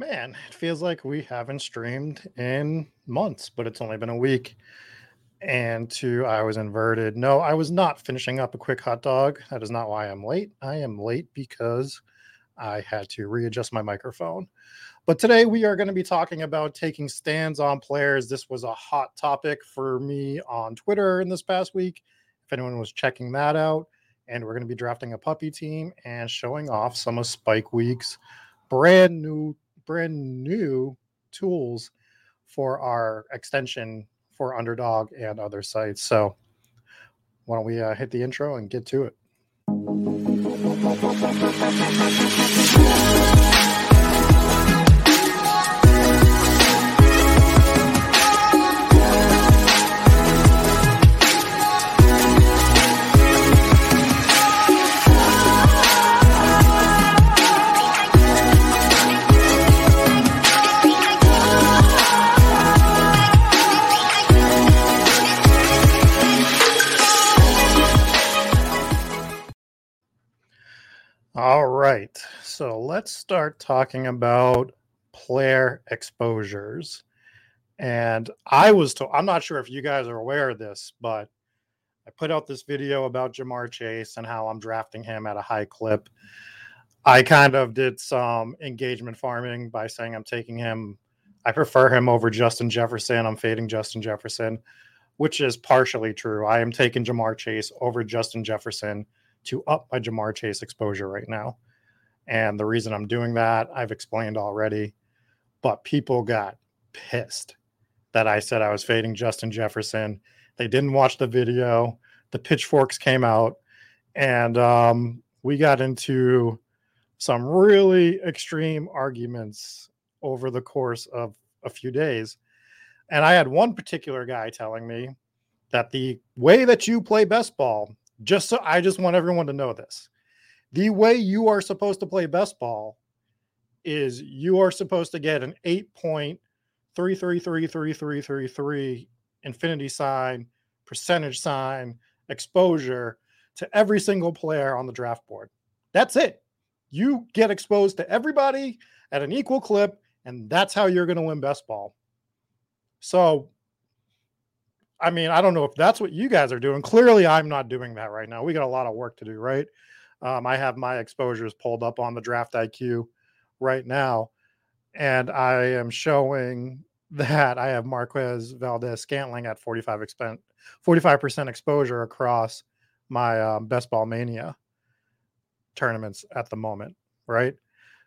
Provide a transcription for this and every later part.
Man, it feels like we haven't streamed in months, but it's only been a week. And two, I was inverted. No, I was not finishing up a quick hot dog. That is not why I'm late. I am late because I had to readjust my microphone. But today we are going to be talking about taking stands on players. This was a hot topic for me on Twitter in this past week, if anyone was checking that out. And we're going to be drafting a puppy team and showing off some of Spike Week's brand new tools for our extension for Underdog and other sites. So why don't we hit the intro and get to it. All right, so let's start talking about player exposures. And I was told, I'm not sure if you guys are aware of this, but I put out this video about Ja'Marr Chase and how I'm drafting him at a high clip. I kind of did some engagement farming by saying I'm taking him. I prefer him over Justin Jefferson. I'm fading Justin Jefferson, which is partially true. I am taking Ja'Marr Chase over Justin Jefferson to up my Ja'Marr Chase exposure right now. And the reason I'm doing that, I've explained already, but people got pissed that I said I was fading Justin Jefferson. They didn't watch the video. The pitchforks came out, and we got into some really extreme arguments over the course of a few days. And I had one particular guy telling me that the way that you play best ball, I just want everyone to know this. The way you are supposed to play best ball is you are supposed to get an 8.33333333 infinity sign, percentage sign, exposure to every single player on the draft board. That's it. You get exposed to everybody at an equal clip, and that's how you're going to win best ball. So, I mean, I don't know if that's what you guys are doing. Clearly, I'm not doing that right now. We got a lot of work to do, right? I have my exposures pulled up on the Draft IQ right now, and I am showing that I have Marquez Valdez-Scantling at 45% exposure across my Best Ball Mania tournaments at the moment, right?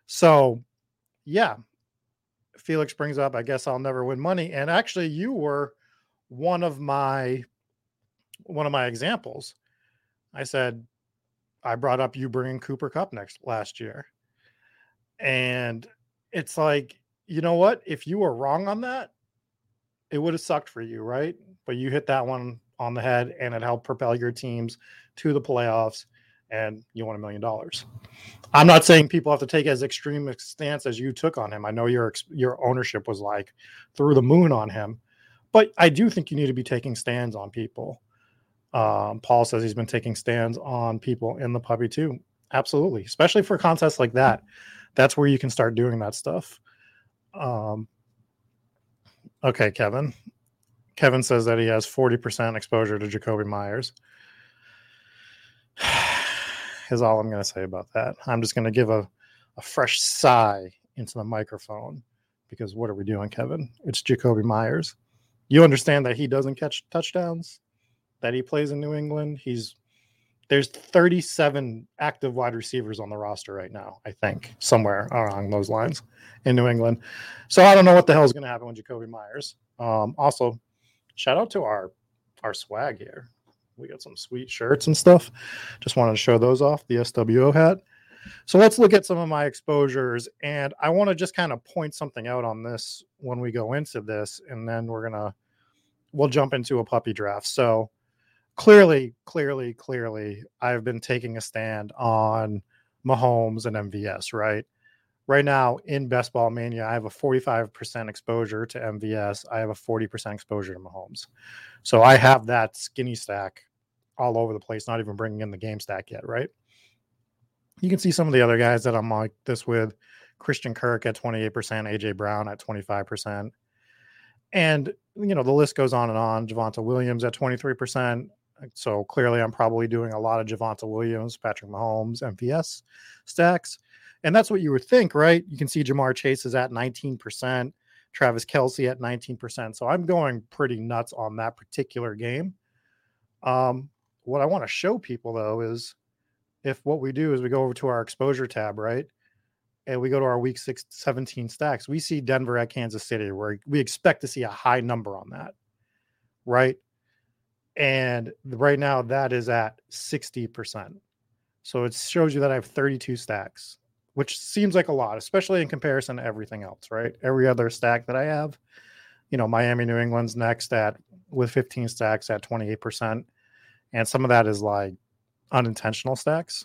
So, yeah, Felix brings up, I guess I'll never win money. And actually, you were one of my examples. I said, I brought up you bringing Cooper Kupp last year. And it's like, you know what? If you were wrong on that, it would have sucked for you, right? But you hit that one on the head, and it helped propel your teams to the playoffs, and you won $1 million. I'm not saying people have to take as extreme a stance as you took on him. I know your ownership was like through the moon on him. But I do think you need to be taking stands on people. Paul says he's been taking stands on people in the puppy too. Absolutely. Especially for contests like that. That's where you can start doing that stuff. Okay, Kevin. Kevin says that he has 40% exposure to Jakobi Meyers. Is all I'm going to say about that. I'm just going to give a fresh sigh into the microphone. Because what are we doing, Kevin? It's Jakobi Meyers. You understand that he doesn't catch touchdowns, that he plays in New England. There's 37 active wide receivers on the roster right now, I think, somewhere along those lines in New England. So I don't know what the hell is going to happen with Jakobi Meyers. Also, shout out to our swag here. We got some sweet shirts and stuff. Just wanted to show those off, the SWO hat. So let's look at some of my exposures, and I want to just kind of point something out on this when we go into this, and then we'll jump into a puppy draft. So clearly, I've been taking a stand on Mahomes and MVS, right? Right now in Best Ball Mania, I have a 45% exposure to MVS. I have a 40% exposure to Mahomes. So I have that skinny stack all over the place, not even bringing in the game stack yet, right? You can see some of the other guys that I'm like this with. Christian Kirk at 28%, AJ Brown at 25%. And, you know, the list goes on and on. Javonte Williams at 23%. So clearly I'm probably doing a lot of Javonte Williams, Patrick Mahomes, MVS stacks. And that's what you would think, right? You can see Ja'Marr Chase is at 19%, Travis Kelce at 19%. So I'm going pretty nuts on that particular game. What I want to show people, though, is if what we do is we go over to our exposure tab, right? And we go to our week 17 stacks, we see Denver at Kansas City, where we expect to see a high number on that, right? And right now that is at 60%. So it shows you that I have 32 stacks, which seems like a lot, especially in comparison to everything else, right? Every other stack that I have, you know, Miami, New England's next at with 15 stacks at 28%. And some of that is like unintentional stacks.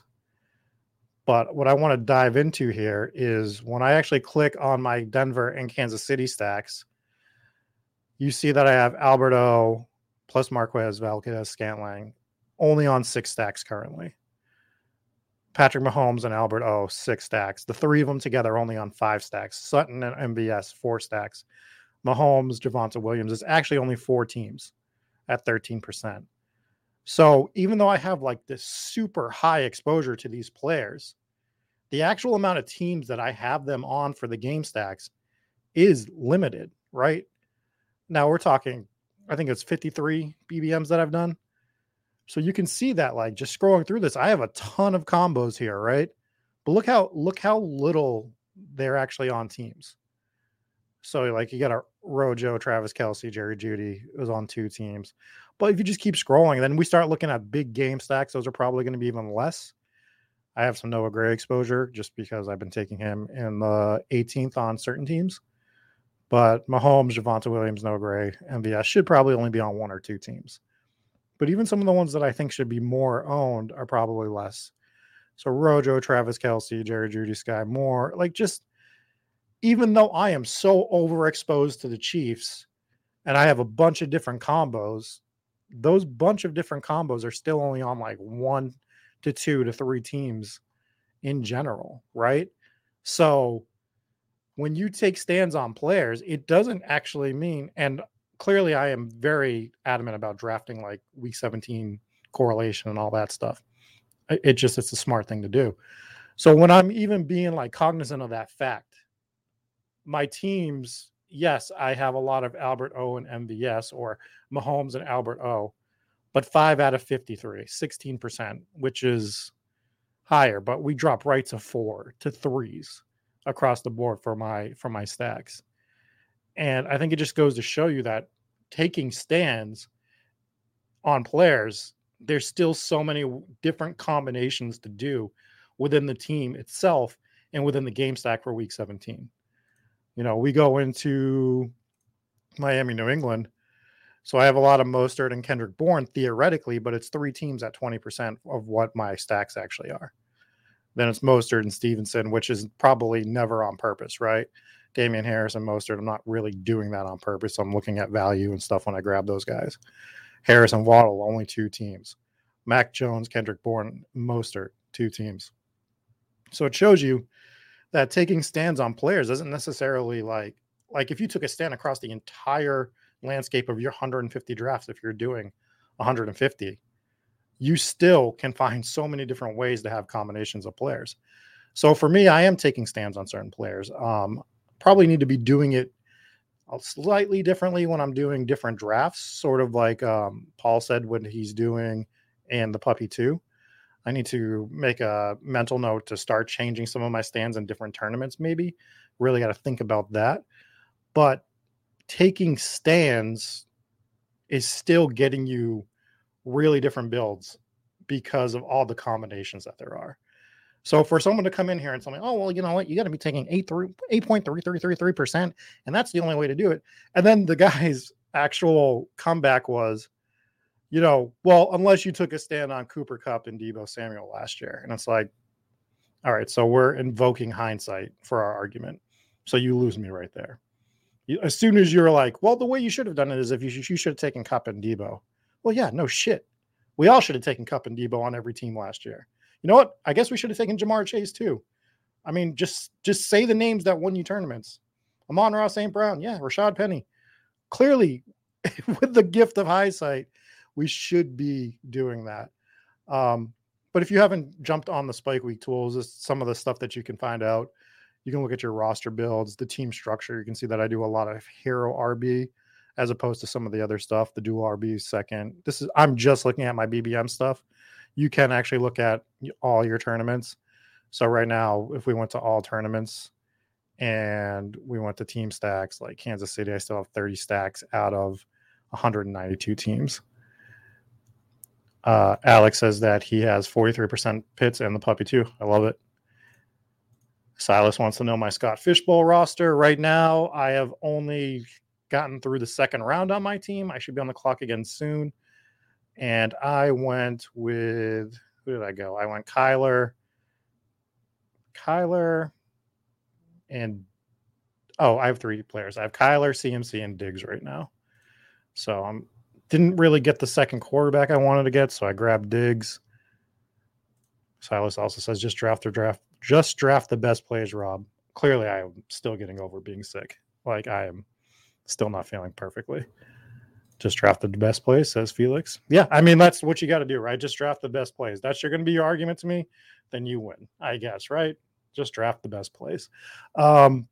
But what I want to dive into here is when I actually click on my Denver and Kansas City stacks, you see that I have Albert O plus Marquez Valdez-Scantling only on 6 stacks currently. Patrick Mahomes and Albert O, 6 stacks. The three of them together only on 5 stacks. Sutton and MVS, 4 stacks. Mahomes, Javonte Williams is actually only 4 teams at 13%. So even though I have like this super high exposure to these players, the actual amount of teams that I have them on for the game stacks is limited, right? Now we're talking, I think it's 53 BBMs that I've done. So you can see that like just scrolling through this, I have a ton of combos here, right? But look how little they're actually on teams. So like you got a Rojo, Travis Kelce, Jerry Jeudy was on 2 teams. But if you just keep scrolling, then we start looking at big game stacks. Those are probably going to be even less. I have some Noah Gray exposure just because I've been taking him in the 18th on certain teams. But Mahomes, Javonte Williams, Noah Gray, MVS should probably only be on 1 or 2 teams. But even some of the ones that I think should be more owned are probably less. So Rojo, Travis Kelce, Jerry Jeudy, Sky Moore, like just even though I am so overexposed to the Chiefs and I have a bunch of different combos, those bunch of different combos are still only on like 1 to 2 to 3 teams in general, right? So when you take stands on players, it doesn't actually mean, and clearly, I am very adamant about drafting like week 17 correlation and all that stuff. It's a smart thing to do. So when I'm even being like cognizant of that fact, my teams, yes, I have a lot of Albert O and MVS or Mahomes and Albert O, but 5 out of 53, 16%, which is higher, but we drop right to 4 to 3s across the board for my stacks. And I think it just goes to show you that taking stands on players, there's still so many different combinations to do within the team itself and within the game stack for week 17. You know, we go into Miami, New England. So I have a lot of Mostert and Kendrick Bourne theoretically, but it's 3 teams at 20% of what my stacks actually are. Then it's Mostert and Stevenson, which is probably never on purpose, right? Damian Harris and Mostert, I'm not really doing that on purpose. I'm looking at value and stuff when I grab those guys. Harris and Waddle, only 2 teams. Mac Jones, Kendrick Bourne, Mostert, 2 teams. So it shows you that taking stands on players doesn't necessarily like if you took a stand across the entire landscape of your 150 drafts, if you're doing 150, you still can find so many different ways to have combinations of players. So for me, I am taking stands on certain players. Probably need to be doing it slightly differently when I'm doing different drafts, sort of like Paul said when he's doing and the puppy too. I need to make a mental note to start changing some of my stands in different tournaments. Maybe really got to think about that, but taking stands is still getting you really different builds because of all the combinations that there are. So for someone to come in here and tell me, oh, well, you know what, you got to be taking 8.3333%, and that's the only way to do it. And then the guy's actual comeback was, you know, well, unless you took a stand on Cooper Kupp and Deebo Samuel last year. And it's like, all right, so we're invoking hindsight for our argument. So you lose me right there. As soon as you're like, well, the way you should have done it is if you should have taken Kupp and Deebo. Well, yeah, no shit. We all should have taken Kupp and Deebo on every team last year. You know what? I guess we should have taken Ja'Marr Chase too. I mean, just say the names that won you tournaments. Amon-Ra St. Brown. Yeah, Rashad Penny. Clearly, with the gift of hindsight, we should be doing that. But if you haven't jumped on the Spike Week tools, this is some of the stuff that you can find out. You can look at your roster builds, the team structure. You can see that I do a lot of hero RB as opposed to some of the other stuff, the dual RB second. I'm just looking at my BBM stuff. You can actually look at all your tournaments. So right now, if we went to all tournaments and we went to team stacks, like Kansas City, I still have 30 stacks out of 192 teams. Alex says that he has 43% Pitts and the puppy too. I love it. Silas wants to know my Scott Fishbowl roster. Right now, I have only gotten through the second round on my team. I should be on the clock again soon. And I went with, who did I go? I went Kyler, and I have three players. I have Kyler, CMC, and Diggs right now. So I didn't really get the second quarterback I wanted to get, so I grabbed Diggs. Silas also says just draft the best players, Rob. Clearly, I am still getting over being sick. Like, I am still not feeling perfectly. Just draft the best plays, says Felix. Yeah, I mean, that's what you got to do, right? Just draft the best plays. That's going to be your argument to me. Then you win, I guess, right? Just draft the best plays. But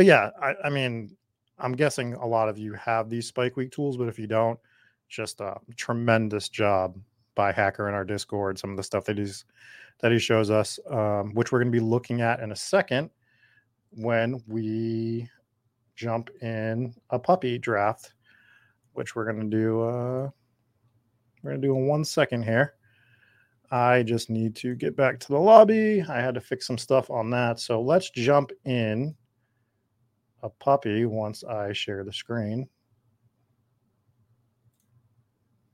yeah, I mean, I'm guessing a lot of you have these Spike Week tools, but if you don't, just a tremendous job by Hacker in our Discord. Some of the stuff that he shows us, which we're going to be looking at in a second when we jump in a puppy draft, which we're going to do. We're going to do in 1 second here. I just need to get back to the lobby. I had to fix some stuff on that. So let's jump in a puppy once I share the screen.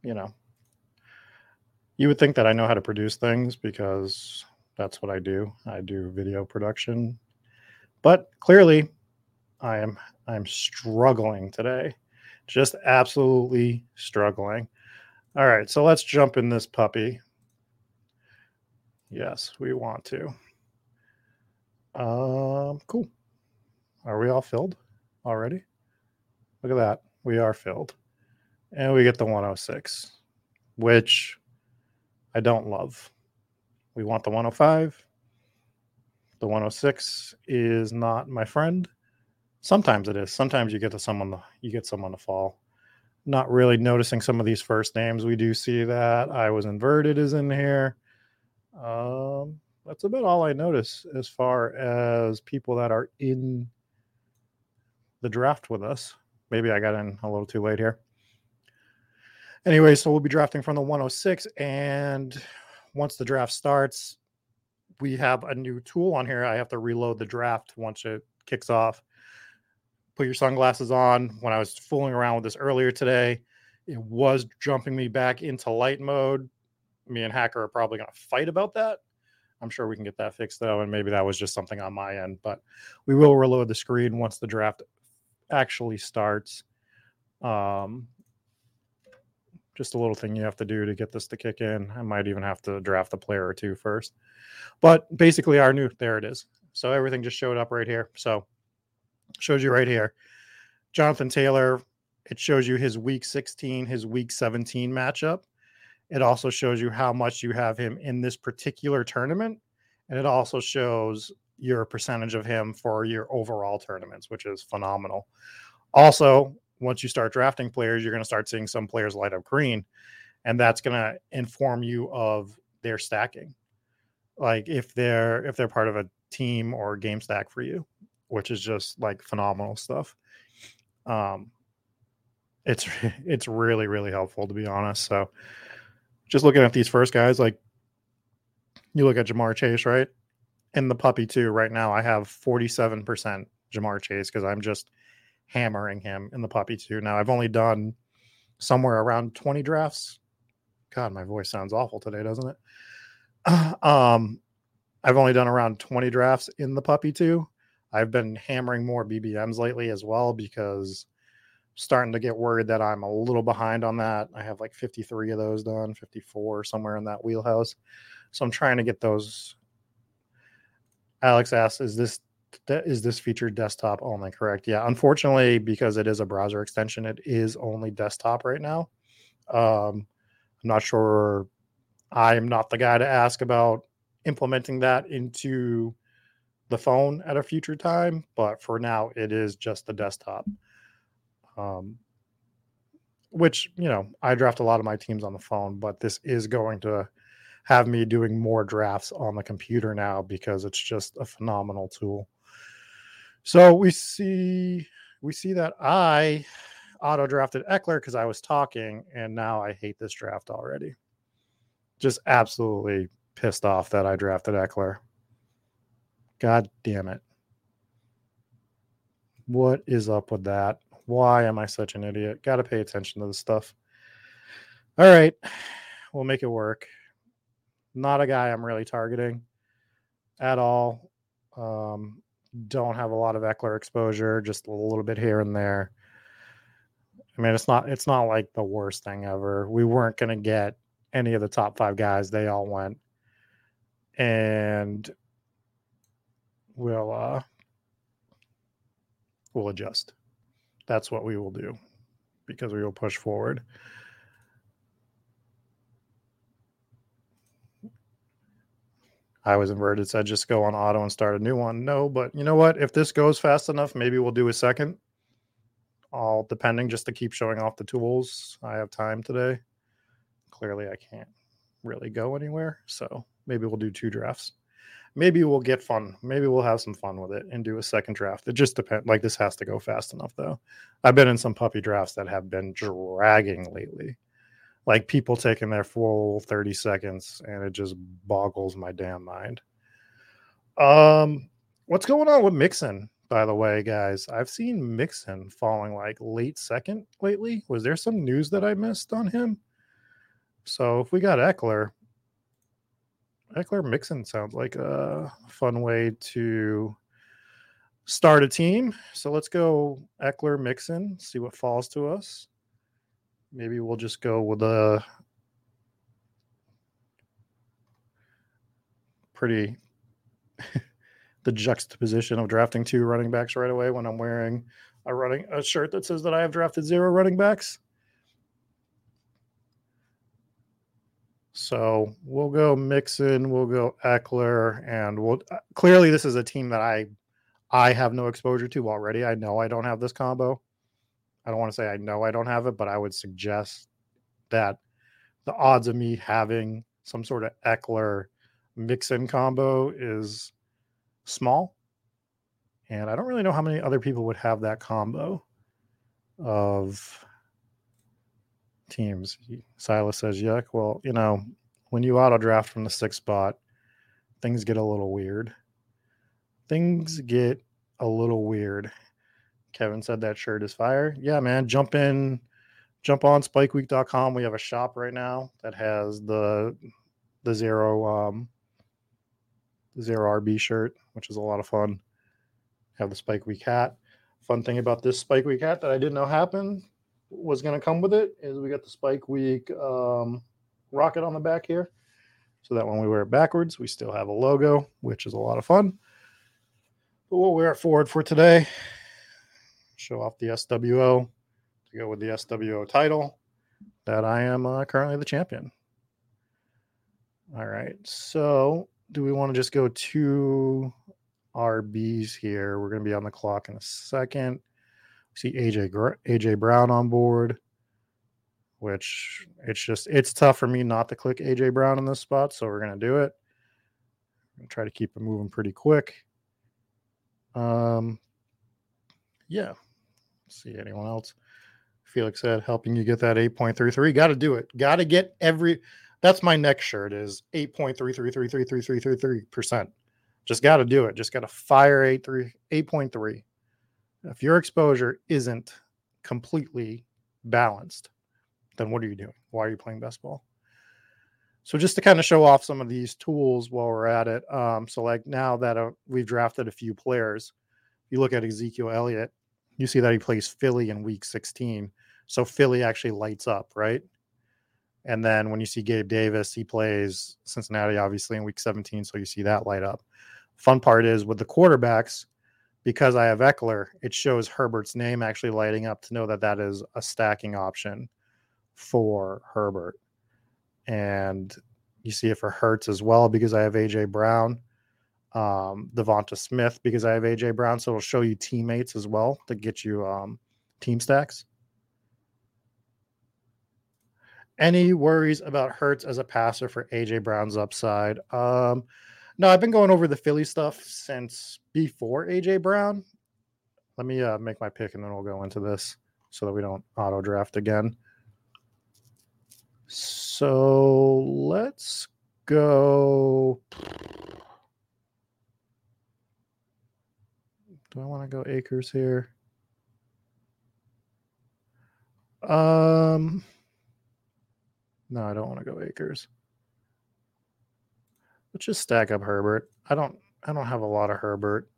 You know, you would think that I know how to produce things because that's what I do. I do video production. But clearly, I'm struggling today. Just absolutely struggling. All right, so let's jump in this puppy. Yes, we want to. Cool. Are we all filled already? Look at that. We are filled. And we get the 106, which I don't love. We want the 105. The 106 is not my friend. Sometimes it is. Sometimes you get to someone to fall. Not really noticing some of these first names. We do see that I was inverted is in here. That's about all I notice as far as people that are in the draft with us. Maybe I got in a little too late here. Anyway, so we'll be drafting from the 106, and once the draft starts, we have a new tool on here. I have to reload the draft once it kicks off. Put your sunglasses on. When I was fooling around with this earlier today, it was jumping me back into light mode. Me and Hacker are probably going to fight about that. I'm sure we can get that fixed, though, and maybe that was just something on my end. But we will reload the screen once the draft actually starts. Just a little thing you have to do to get this to kick in. I might even have to draft a player or two first. But basically there it is. So everything just showed up right here. So shows you right here. Jonathan Taylor, it shows you his week 16, his week 17 matchup. It also shows you how much you have him in this particular tournament. And it also shows your percentage of him for your overall tournaments, which is phenomenal. Also, once you start drafting players, you're going to start seeing some players light up green. And that's going to inform you of their stacking. Like if they're part of a team or game stack for you, which is just like phenomenal stuff. It's really, really helpful, to be honest. So just looking at these first guys, like you look at Ja'Marr Chase, right? And the puppy too. Right now I have 47% Ja'Marr Chase because I'm just hammering him in the puppy too. Now I've only done somewhere around 20 drafts. God, my voice sounds awful today, doesn't it? I've only done around 20 drafts in the puppy too. I've been hammering more BBMs lately as well because starting to get worried that I'm a little behind on that. I have like 53 of those done, 54, somewhere in that wheelhouse. So I'm trying to get those Alex asks, is this feature desktop only, correct? Yeah, unfortunately, because it is a browser extension, it is only desktop right now. I'm not sure. I'm not the guy to ask about implementing that into the phone at a future time, but for now, it is just the desktop. Which, you know, I draft a lot of my teams on the phone, but this is going to have me doing more drafts on the computer now because it's just a phenomenal tool. So we see that I auto drafted Ekeler because I was talking, and now I hate this draft already. Just absolutely pissed off that I drafted Ekeler. God damn it. What is up with that? Why am I such an idiot? Got to pay attention to this stuff. All right. We'll make it work. Not a guy I'm really targeting at all. Don't have a lot of Ekeler exposure, just a little bit here and there. I mean, it's not like the worst thing ever. We weren't going to get any of the top five guys. They all went. And we'll adjust. That's what we will do because we will push forward. I was inverted, said just go on auto and start a new one. No, but you know what? If this goes fast enough, maybe we'll do a second. All depending, just to keep showing off the tools. I have time today. Clearly, I can't really go anywhere. So maybe we'll do two drafts. Maybe we'll get fun. Maybe we'll have some fun with it and do a second draft. It just depends. Like, this has to go fast enough, though. I've been in some puppy drafts that have been dragging lately. Like, people taking their full 30 seconds, and it just boggles my damn mind. What's going on with Mixon, by the way, guys? I've seen Mixon falling, like, late second lately. Was there some news that I missed on him? So, if we got Ekeler Mixon sounds like a fun way to start a team. So let's go Ekeler Mixon, see what falls to us. Maybe we'll just go with a pretty the juxtaposition of drafting two running backs right away when I'm wearing a shirt that says that I have drafted zero running backs. So we'll go Mixon, we'll go Ekeler, and we'll clearly this is a team that I have no exposure to already. I know I don't have this combo. I don't want to say I know I don't have it, but I would suggest that the odds of me having some sort of Ekeler Mixon combo is small. And I don't really know how many other people would have that combo of teams. Silas says, yuck. Well, you know, when you auto draft from the sixth spot, things get a little weird. Kevin said that shirt is fire. Yeah, man. Jump on spikeweek.com. We have a shop right now that has the zero RB shirt, which is a lot of fun. Have the Spike Week hat. Fun thing about this Spike Week hat that I didn't know happened was going to come with it is we got the Spike Week rocket on the back here, so that when we wear it backwards, we still have a logo, which is a lot of fun. But we'll wear it forward for today. Show off the SWO to go with the SWO title that I am currently the champion. All right, so do we want to just go two RBs here? We're going to be on the clock in a second. See AJ Brown on board, which it's tough for me not to click AJ Brown in this spot, so we're going to do it. I'm going to try to keep it moving pretty quick. Yeah. Let's see, anyone else? Felix said, helping you get that 8.33. Got to do it. Got to get that's my next shirt is 8.33333333%. Just got to do it. Just got to fire 8.3. If your exposure isn't completely balanced, then what are you doing? Why are you playing best ball? So just to kind of show off some of these tools while we're at it. So like now that we've drafted a few players, you look at Ezekiel Elliott, you see that he plays Philly in week 16. So Philly actually lights up, right? And then when you see Gabe Davis, he plays Cincinnati, obviously, in week 17. So you see that light up. Fun part is with the quarterbacks, because I have Ekeler, it shows Herbert's name actually lighting up to know that that is a stacking option for Herbert. And you see it for Hurts as well because I have AJ Brown, Devonta Smith because I have AJ Brown. So it'll show you teammates as well to get you team stacks. Any worries about Hurts as a passer for AJ Brown's upside? No, I've been going over the Philly stuff since before AJ Brown. Let me make my pick and then we'll go into this so that we don't auto draft again. So let's go. Do I want to go Akers here? No, I don't want to go Akers. Let's just stack up Herbert. I don't have a lot of Herbert.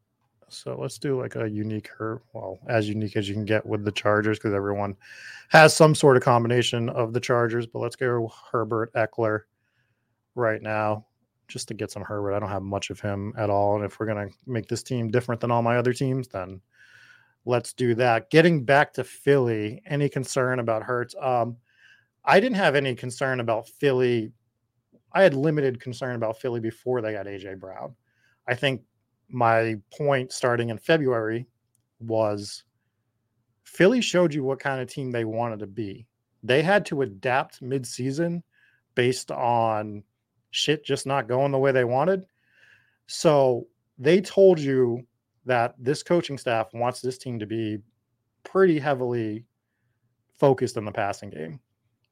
So let's do like a unique Herbert. Well, as unique as you can get with the Chargers because everyone has some sort of combination of the Chargers. But let's go Herbert, Ekeler right now just to get some Herbert. I don't have much of him at all. And if we're going to make this team different than all my other teams, then let's do that. Getting back to Philly, any concern about Hurts? I didn't have any concern about Philly. I had limited concern about Philly before they got A.J. Brown. I think my point starting in February was Philly showed you what kind of team they wanted to be. They had to adapt midseason based on shit just not going the way they wanted. So they told you that this coaching staff wants this team to be pretty heavily focused on the passing game.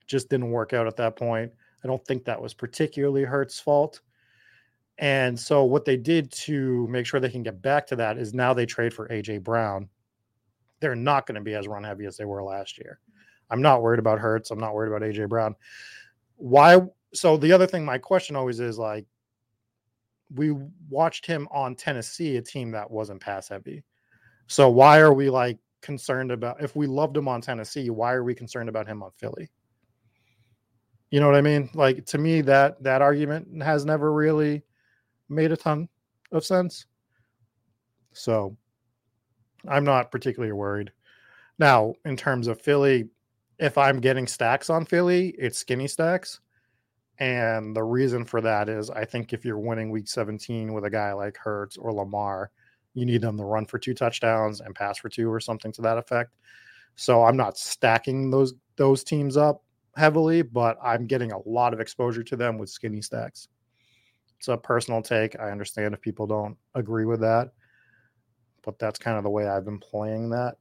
Just didn't work out at that point. I don't think that was particularly Hurts' fault. And so what they did to make sure they can get back to that is now they trade for A.J. Brown. They're not going to be as run-heavy as they were last year. I'm not worried about Hurts. I'm not worried about A.J. Brown. Why? So the other thing, my question always is, like, we watched him on Tennessee, a team that wasn't pass-heavy. So why are we, like, concerned about – if we loved him on Tennessee, why are we concerned about him on Philly? You know what I mean? Like, to me, that argument has never really made a ton of sense. So I'm not particularly worried. Now, in terms of Philly, if I'm getting stacks on Philly, it's skinny stacks. And the reason for that is I think if you're winning week 17 with a guy like Hurts or Lamar, you need them to run for 2 touchdowns and pass for 2 or something to that effect. So I'm not stacking those teams up heavily, but I'm getting a lot of exposure to them with skinny stacks. It's a personal take. I understand if people don't agree with that, but that's kind of the way I've been playing that.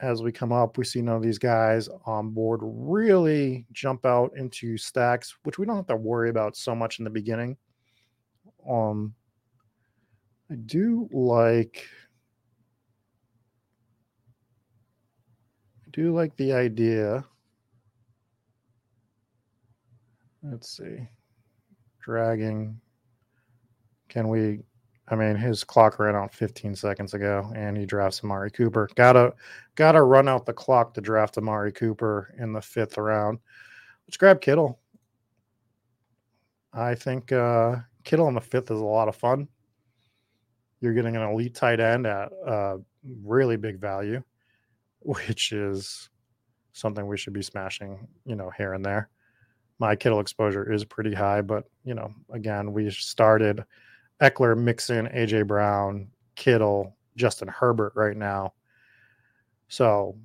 As we come up, we see none of these guys on board really jump out into stacks, which we don't have to worry about so much in the beginning. I do like... the idea... Let's see. Dragging. Can we? I mean, his clock ran out 15 seconds ago, and he drafts Amari Cooper. Gotta run out the clock to draft Amari Cooper in the 5th round. Let's grab Kittle. I think Kittle in the 5th is a lot of fun. You're getting an elite tight end at really big value, which is something we should be smashing, you know, here and there. My Kittle exposure is pretty high, but, you know, again, we started Ekeler, Mixon, A.J. Brown, Kittle, Justin Herbert right now. So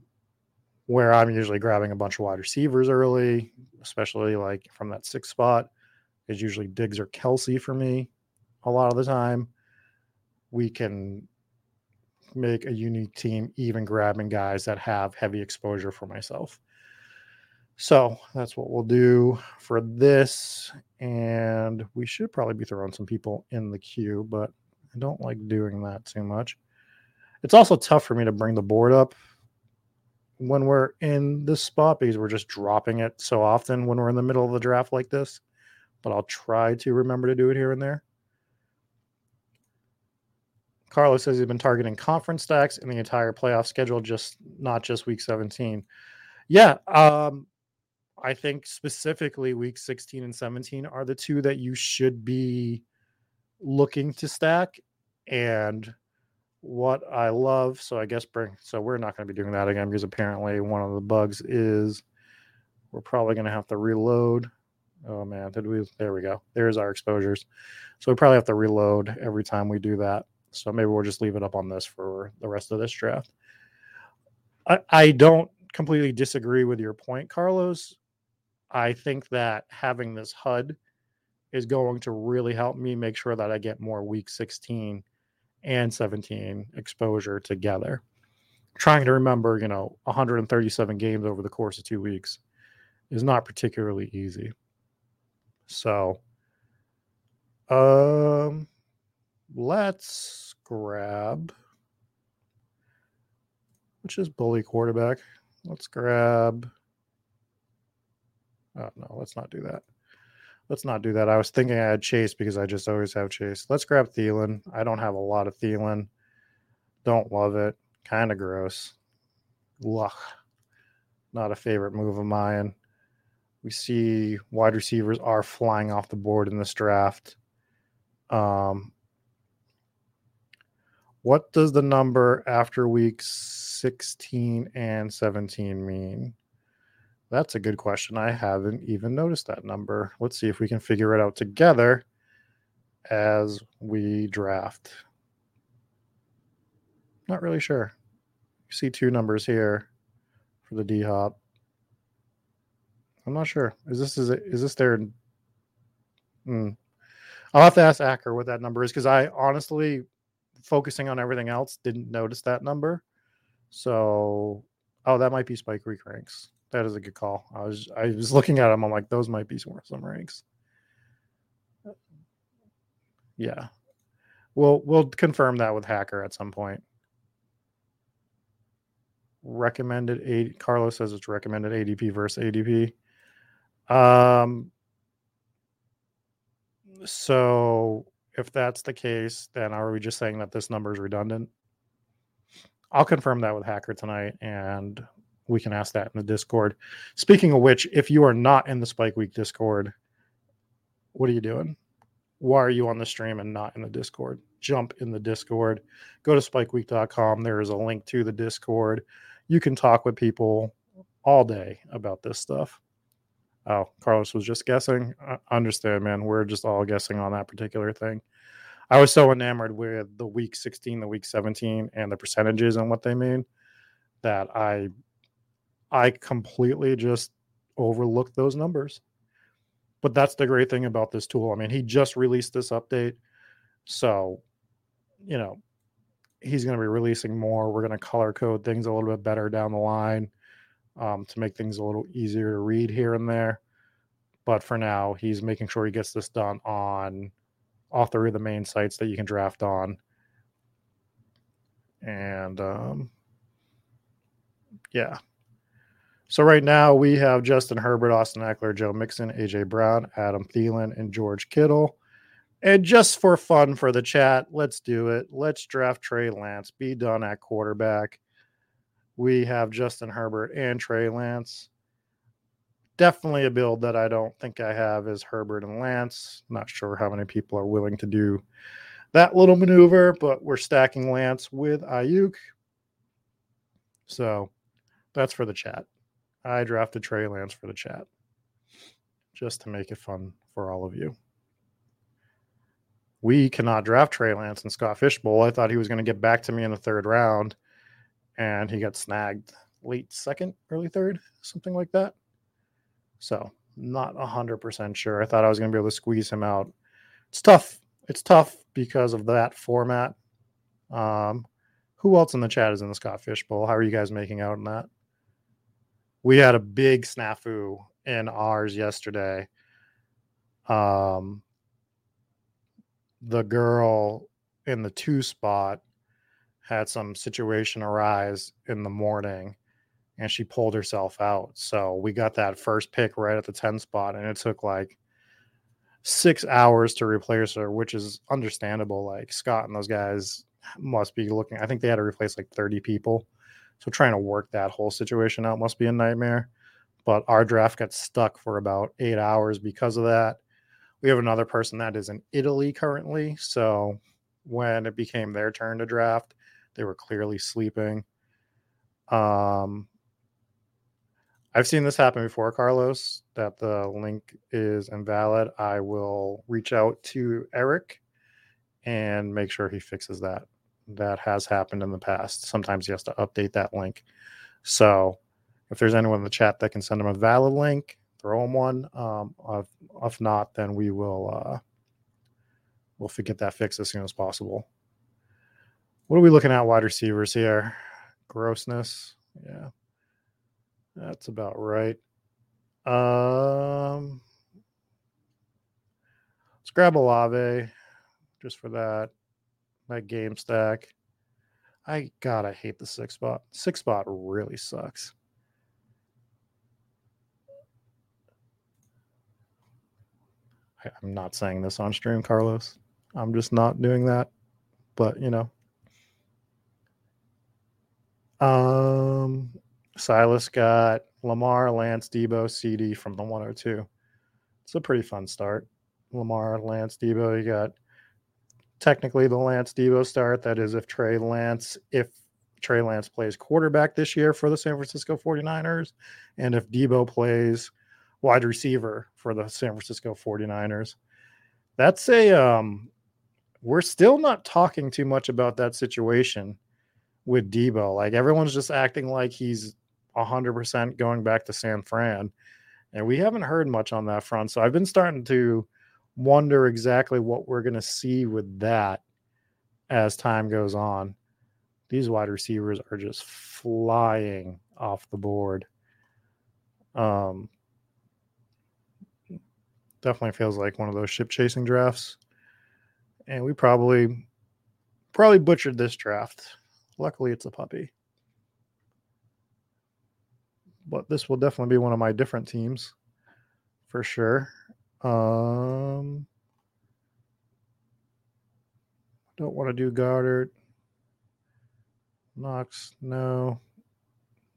where I'm usually grabbing a bunch of wide receivers early, especially like from that 6th spot, is usually Diggs or Kelce for me a lot of the time. We can make a unique team even grabbing guys that have heavy exposure for myself. So that's what we'll do for this. And we should probably be throwing some people in the queue, but I don't like doing that too much. It's also tough for me to bring the board up when we're in this spot because we're just dropping it so often when we're in the middle of the draft like this. But I'll try to remember to do it here and there. Carlos says he's been targeting conference stacks in the entire playoff schedule, just not just week 17. Yeah, I think specifically week 16 and 17 are the 2 that you should be looking to stack and what I love. So I guess we're not going to be doing that again, because apparently one of the bugs is we're probably going to have to reload. Oh man, there we go. There's our exposures. So we probably have to reload every time we do that. So maybe we'll just leave it up on this for the rest of this draft. I don't completely disagree with your point, Carlos. I think that having this HUD is going to really help me make sure that I get more week 16 and 17 exposure together. Trying to remember, 137 games over the course of 2 weeks is not particularly easy. So, let's grab, which is bully quarterback. Let's grab. Oh, no, let's not do that. Let's not do that. I was thinking I had Chase because I just always have Chase. Let's grab Thielen. I don't have a lot of Thielen. Don't love it. Kind of gross. Ugh. Not a favorite move of mine. We see wide receivers are flying off the board in this draft. What does the number after weeks 16 and 17 mean? That's a good question. I haven't even noticed that number. Let's see if we can figure it out together as we draft. Not really sure. You see two numbers here for the D-Hop. I'm not sure. Is this their... I'll have to ask Acker what that number is, because I honestly, focusing on everything else, didn't notice that number. So, that might be Spike Creek ranks. That is a good call. I was looking at them. I'm like, those might be some ranks. Yeah. We'll confirm that with Hacker at some point. Carlos says it's recommended ADP versus ADP. So if that's the case, then are we just saying that this number is redundant? I'll confirm that with Hacker tonight, and we can ask that in the Discord. Speaking of which, if you are not in the Spike Week Discord, what are you doing? Why are you on the stream and not in the Discord? Jump in the Discord. Go to spikeweek.com. There is a link to the Discord. You can talk with people all day about this stuff. Oh, Carlos was just guessing. I understand, man. We're just all guessing on that particular thing. I was so enamored with the week 16, the week 17, and the percentages and what they mean that I completely just overlooked those numbers. But that's the great thing about this tool. I mean, he just released this update. So, he's going to be releasing more. We're going to color code things a little bit better down the line to make things a little easier to read here and there. But for now, he's making sure he gets this done on all three of the main sites that you can draft on. And, yeah. So right now we have Justin Herbert, Austin Ekeler, Joe Mixon, AJ Brown, Adam Thielen, and George Kittle. And just for fun for the chat, let's do it. Let's draft Trey Lance. Be done at quarterback. We have Justin Herbert and Trey Lance. Definitely a build that I don't think I have is Herbert and Lance. Not sure how many people are willing to do that little maneuver, but we're stacking Lance with Ayuk. So that's for the chat. I drafted Trey Lance for the chat just to make it fun for all of you. We cannot draft Trey Lance in Scott Fishbowl. I thought he was going to get back to me in the third round, and he got snagged late second, early third, something like that. So not 100% sure. I thought I was going to be able to squeeze him out. It's tough. It's tough because of that format. Who else in the chat is in the Scott Fishbowl? How are you guys making out in that? We had a big snafu in ours yesterday. The girl in the 2 spot had some situation arise in the morning, and she pulled herself out. So we got that first pick right at the 10 spot, and it took like 6 hours to replace her, which is understandable. Like Scott and those guys must be looking. I think they had to replace like 30 people. So trying to work that whole situation out must be a nightmare. But our draft got stuck for about 8 hours because of that. We have another person that is in Italy currently. So when it became their turn to draft, they were clearly sleeping. I've seen this happen before, Carlos, that the link is invalid. I will reach out to Eric and make sure he fixes that. That has happened in the past. Sometimes he has to update that link. So if there's anyone in the chat that can send him a valid link, throw him one. If not, then we will we'll get that fixed as soon as possible. What are we looking at wide receivers here? Grossness. Yeah. That's about right. Let's grab Olave just for that game stack. I hate the 6 spot. 6 spot really sucks. I'm not saying this on stream, Carlos. I'm just not doing that. But, you know. Silas got Lamar, Lance, Deebo, CD from the 102. It's a pretty fun start. Lamar, Lance, Deebo. You got technically the Lance Deebo start. That is if Trey Lance plays quarterback this year for the San Francisco 49ers, and if Deebo plays wide receiver for the San Francisco 49ers. That's we're still not talking too much about that situation with Deebo. Like, everyone's just acting like he's 100% going back to San Fran. And we haven't heard much on that front. So I've been starting to wonder exactly what we're going to see with that as time goes on. These wide receivers are just flying off the board. Definitely feels like one of those ship chasing drafts. And we probably butchered this draft. Luckily, it's a puppy. But this will definitely be one of my different teams for sure. Don't want to do Goddard. Knox, no.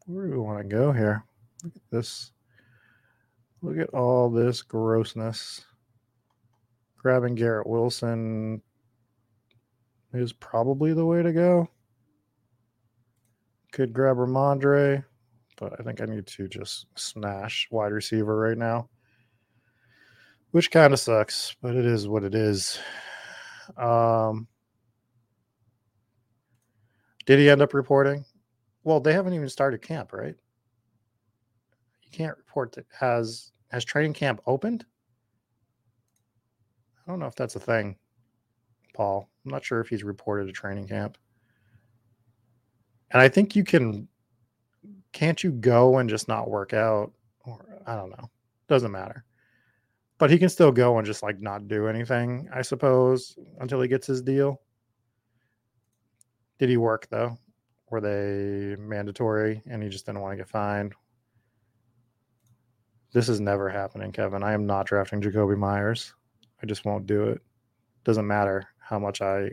Where do we want to go here? Look at this. Look at all this grossness. Grabbing Garrett Wilson is probably the way to go. Could grab Ramondre, but I think I need to just smash wide receiver right now, which kind of sucks, but it is what it is. Did he end up reporting? Well, they haven't even started camp, right? You can't report that. Has training camp opened? I don't know if that's a thing, Paul. I'm not sure if he's reported a training camp. And I think you can't you go and just not work out? Or I don't know. Doesn't matter. But he can still go and just like not do anything, I suppose, until he gets his deal. Did he work though? Were they mandatory and he just didn't want to get fined? This is never happening, Kevin. I am not drafting Jakobi Meyers. I just won't do it. Doesn't matter how much I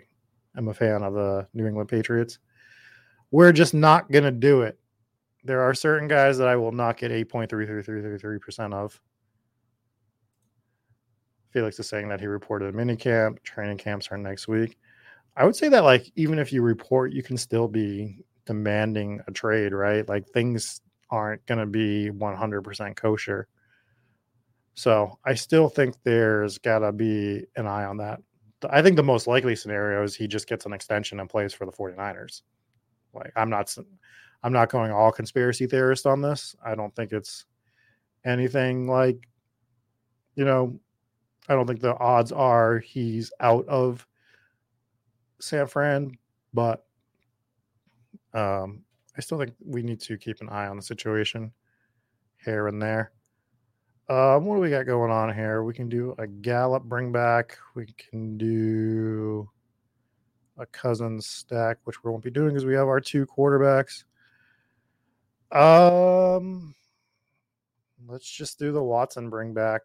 am a fan of the New England Patriots. We're just not going to do it. There are certain guys that I will not get 8.3333% of. Felix is saying that he reported a minicamp. Training camps are next week. I would say that, like, even if you report, you can still be demanding a trade, right? Like, things aren't going to be 100% kosher. So I still think there's got to be an eye on that. I think the most likely scenario is he just gets an extension and plays for the 49ers. Like, I'm not going all conspiracy theorist on this. I don't think it's anything like, you know, I don't think the odds are he's out of San Fran, but I still think we need to keep an eye on the situation here and there. What do we got going on here? We can do a Gallup bring back. We can do a Cousins stack, which we won't be doing because we have our two quarterbacks. Let's just do the Watson bring back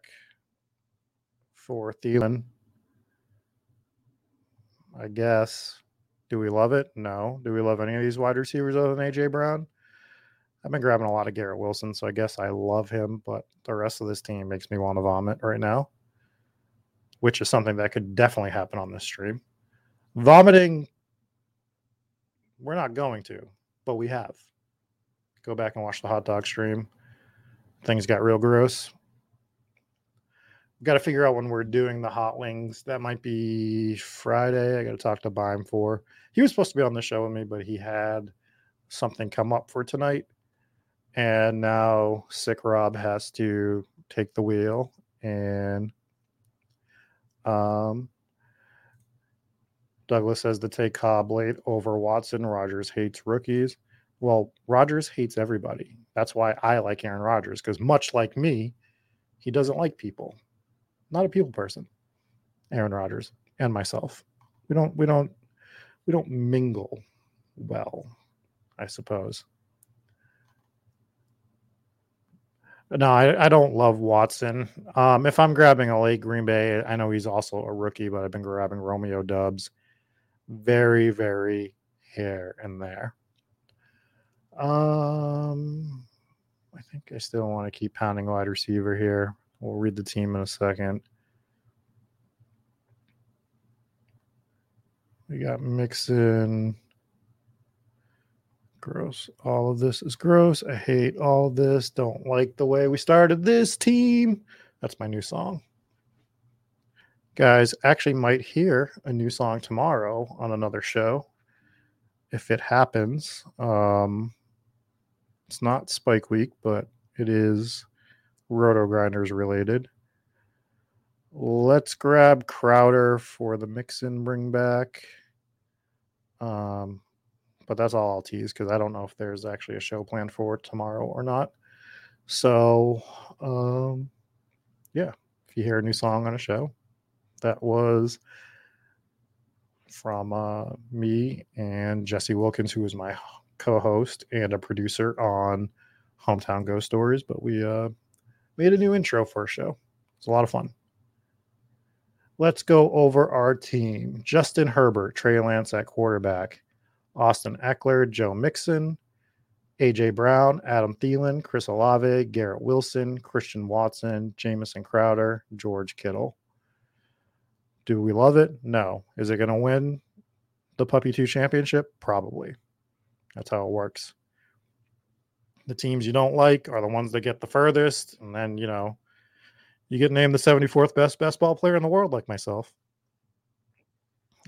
for Thielen, I guess. Do we love it? No. Do we love any of these wide receivers other than AJ Brown? I've been grabbing a lot of Garrett Wilson, so I guess I love him, but the rest of this team makes me want to vomit right now. which is something that could definitely happen on this stream. Vomiting, we're not going to, but we have. Go back and watch the hot dog stream. Things got real gross. Got to figure out when we're doing the hot wings. That might be Friday. I got to talk to Bime for. He was supposed to be on the show with me, but he had something come up for tonight. And now Sick Rob has to take the wheel. And Douglas says to take Cobb late over Watson. Rodgers hates rookies. Well, Rodgers hates everybody. That's why I like Aaron Rodgers, because much like me, he doesn't like people. Not a people person. Aaron Rodgers and myself. We don't mingle well, I suppose. No, I don't love Watson. If I'm grabbing a late Green Bay, I know he's also a rookie, but I've been grabbing Romeo Dubs. Very, very here and there. I think I still want to keep pounding wide receiver here. We'll read the team in a second. We got Mixon. Gross. All of this is gross. I hate all of this. Don't like the way we started this team. That's my new song. Guys, actually might hear a new song tomorrow on another show if it happens. It's not Spike Week, but it is Roto Grinders related. Let's grab Crowder for the Mixon bring back. But that's all I'll tease because I don't know if there's actually a show planned for tomorrow or not. So, yeah, if you hear a new song on a show, that was from me and Jesse Wilkins, who was my co-host and a producer on Hometown Ghost Stories. But we made a new intro for a show. It's a lot of fun. Let's go over our team. Justin Herbert, Trey Lance at quarterback. Austin Ekeler, Joe Mixon, AJ Brown, Adam Thielen, Chris Olave, Garrett Wilson, Christian Watson, Jamison Crowder, George Kittle. Do we love it? No. Is it going to win the Puppy 2 championship? Probably. That's how it works. The teams you don't like are the ones that get the furthest, and then, you know, you get named the 74th best basketball player in the world like myself.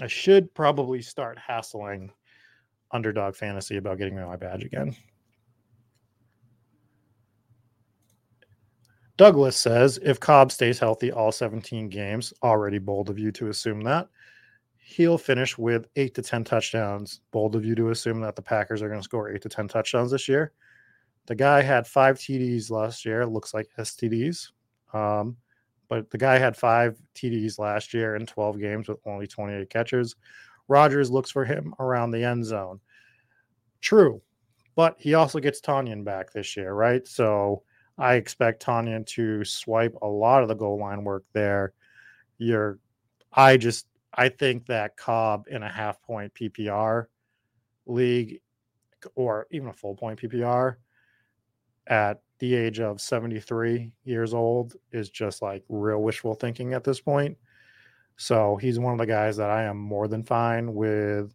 I should probably start hassling Underdog Fantasy about getting me my badge again. Douglas says, if Cobb stays healthy all 17 games, already bold of you to assume that, he'll finish with 8 to 10 touchdowns. Bold of you to assume that the Packers are going to score 8 to 10 touchdowns this year. The guy had 5 TDs last year. It looks like STDs. But the guy had 5 TDs last year in 12 games with only 28 catches. Rodgers looks for him around the end zone. True, but he also gets Tonyan back this year, right? So I expect Tonyan to swipe a lot of the goal line work there. I think that Cobb in a half-point PPR league or even a full-point PPR at the age of 73 years old is just like real wishful thinking at this point. So he's one of the guys that I am more than fine with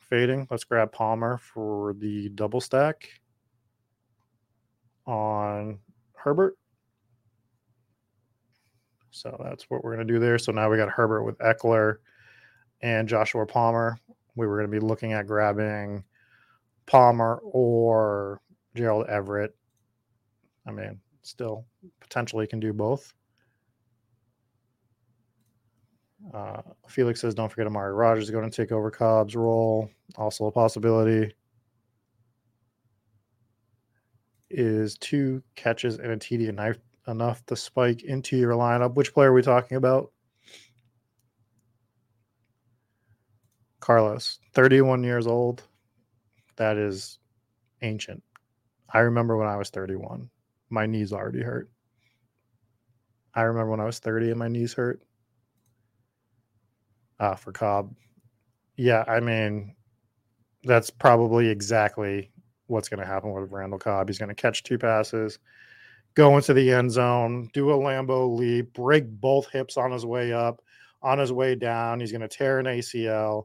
fading. Let's grab Palmer for the double stack on Herbert. So that's what we're going to do there. So now we got Herbert with Ekeler and Joshua Palmer. We were going to be looking at grabbing Palmer or Gerald Everett. I mean, still potentially can do both. Felix says, don't forget Amari Rodgers is going to take over Cobb's role. Also a possibility is 2 catches and a TD enough to spike into your lineup. Which player are we talking about? Carlos, 31 years old. That is ancient. I remember when I was 31. My knees already hurt. I remember when I was 30 and my knees hurt. For Cobb. Yeah, I mean, that's probably exactly what's going to happen with Randall Cobb. He's going to catch 2 passes, go into the end zone, do a Lambo leap, break both hips on his way up, on his way down. He's going to tear an ACL.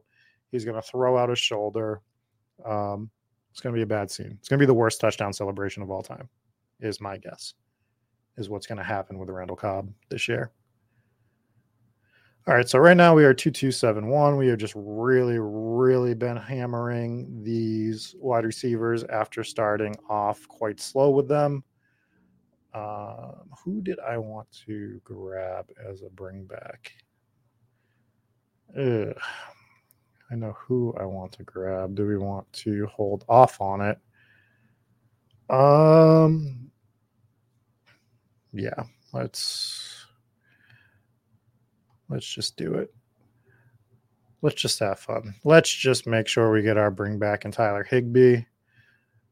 He's going to throw out his shoulder. It's going to be a bad scene. It's going to be the worst touchdown celebration of all time, is my guess, is what's going to happen with Randall Cobb this year. All right, so right now we are 2-2-7-1. We have just really, really been hammering these wide receivers after starting off quite slow with them. Who did I want to grab as a bring back? I know who I want to grab. Do we want to hold off on it? Yeah, let's just do it. Let's just have fun. Let's just make sure we get our bring back in Tyler Higbee.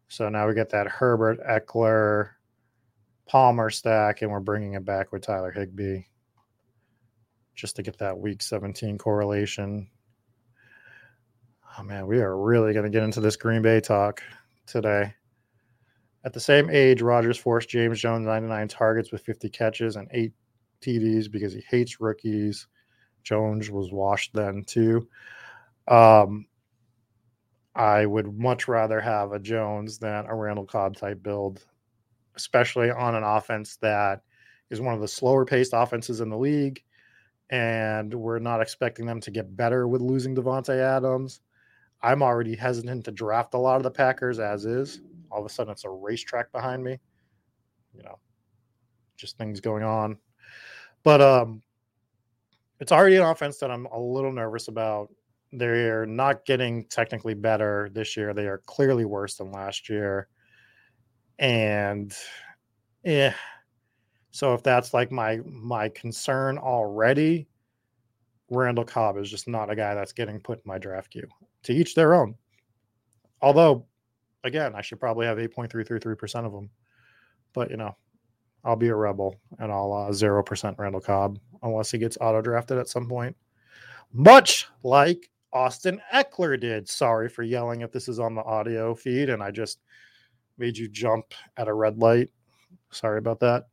So now we get that Herbert, Ekeler, Palmer stack, and we're bringing it back with Tyler Higbee just to get that week 17 correlation. Oh, man, we are really going to get into this Green Bay talk today. At the same age, Rodgers forced James Jones 99 targets with 50 catches and 8 TDs because he hates rookies. Jones was washed then, too. I would much rather have a Jones than a Randall Cobb-type build, especially on an offense that is one of the slower-paced offenses in the league, and we're not expecting them to get better with losing Devontae Adams. I'm already hesitant to draft a lot of the Packers as is. All of a sudden, it's a racetrack behind me. You know, just things going on. But it's already an offense that I'm a little nervous about. They're not getting technically better this year. They are clearly worse than last year. And so if that's like my concern already, Randall Cobb is just not a guy that's getting put in my draft queue. To each their own. Although, again, I should probably have 8.333% of them. But, you know, I'll be a rebel and I'll 0% Randall Cobb unless he gets auto-drafted at some point. Much like Austin Ekeler did. Sorry for yelling if this is on the audio feed and I just made you jump at a red light. Sorry about that.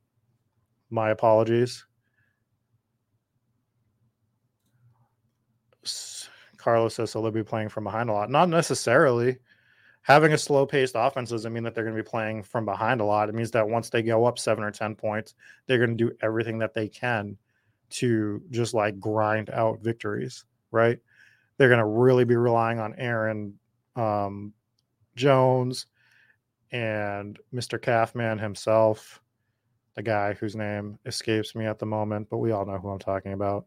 My apologies. Carlos says, so they'll be playing from behind a lot. Not necessarily. Having a slow-paced offense doesn't mean that they're going to be playing from behind a lot. It means that once they go up 7 or 10 points, they're going to do everything that they can to just, like, grind out victories, right? They're going to really be relying on Aaron Jones and Mr. Calfman himself, the guy whose name escapes me at the moment, but we all know who I'm talking about.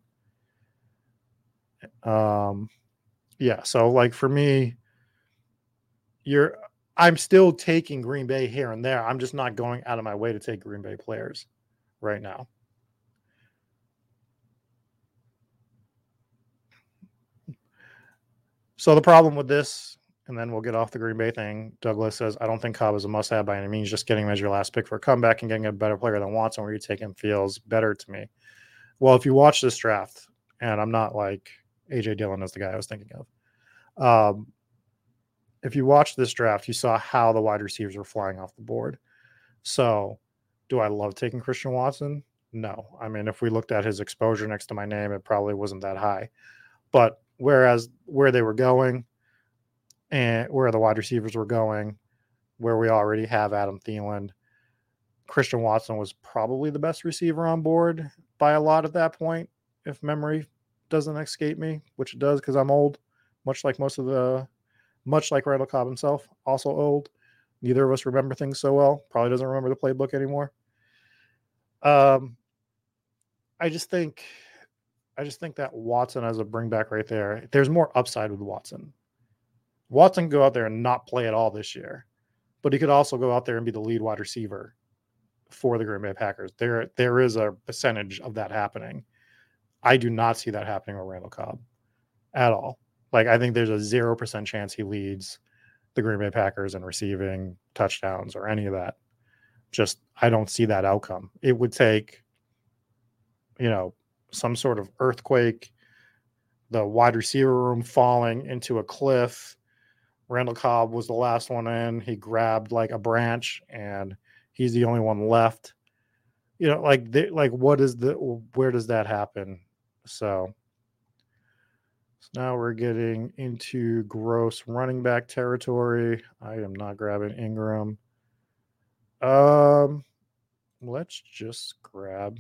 Yeah, so, like, for me, I'm still taking Green Bay here and there. I'm just not going out of my way to take Green Bay players right now. So the problem with this, and then we'll get off the Green Bay thing, Douglas says, I don't think Cobb is a must-have by any means. Just getting him as your last pick for a comeback and getting a better player than Watson where you take him feels better to me. Well, if you watch this draft, and I'm not like A.J. Dillon is the guy I was thinking of. If you watched this draft, you saw how the wide receivers were flying off the board. So do I love taking Christian Watson? No. I mean, if we looked at his exposure next to my name, it probably wasn't that high. But whereas where they were going and where the wide receivers were going, where we already have Adam Thielen, Christian Watson was probably the best receiver on board by a lot at that point, if memory doesn't escape me, which it does because I'm old, much like Randall Cobb himself, also old. Neither of us remember things so well. Probably doesn't remember the playbook anymore. I just think that Watson as a bring back right there, there's more upside with Watson. Watson can go out there and not play at all this year, but he could also go out there and be the lead wide receiver for the Green Bay Packers. There is a percentage of that happening. I do not see that happening with Randall Cobb at all. Like, I think there's a 0% chance he leads the Green Bay Packers in receiving touchdowns or any of that. Just, I don't see that outcome. It would take, you know, some sort of earthquake, the wide receiver room falling into a cliff. Randall Cobb was the last one in. He grabbed, like, a branch, and he's the only one left. you know, like they, like what is the, where does that happen? So now we're getting into gross running back territory. I am not grabbing Ingram. Let's just grab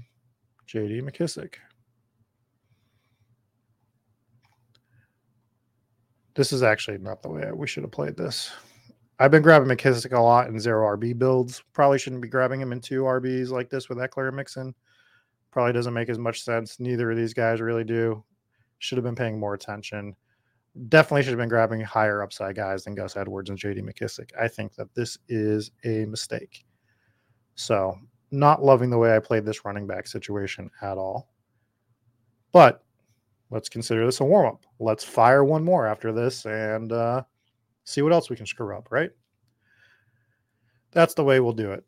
J.D. McKissic. This is actually not the way we should have played this. I've been grabbing McKissic a lot in zero RB builds. Probably shouldn't be grabbing him in two RBs like this with Ekeler and Mixon. Probably doesn't make as much sense. Neither of these guys really do. Should have been paying more attention. Definitely should have been grabbing higher upside guys than Gus Edwards and J.D. McKissic. I think that this is a mistake. So not loving the way I played this running back situation at all. But let's consider this a warm-up. Let's fire one more after this and see what else we can screw up, right? That's the way we'll do it.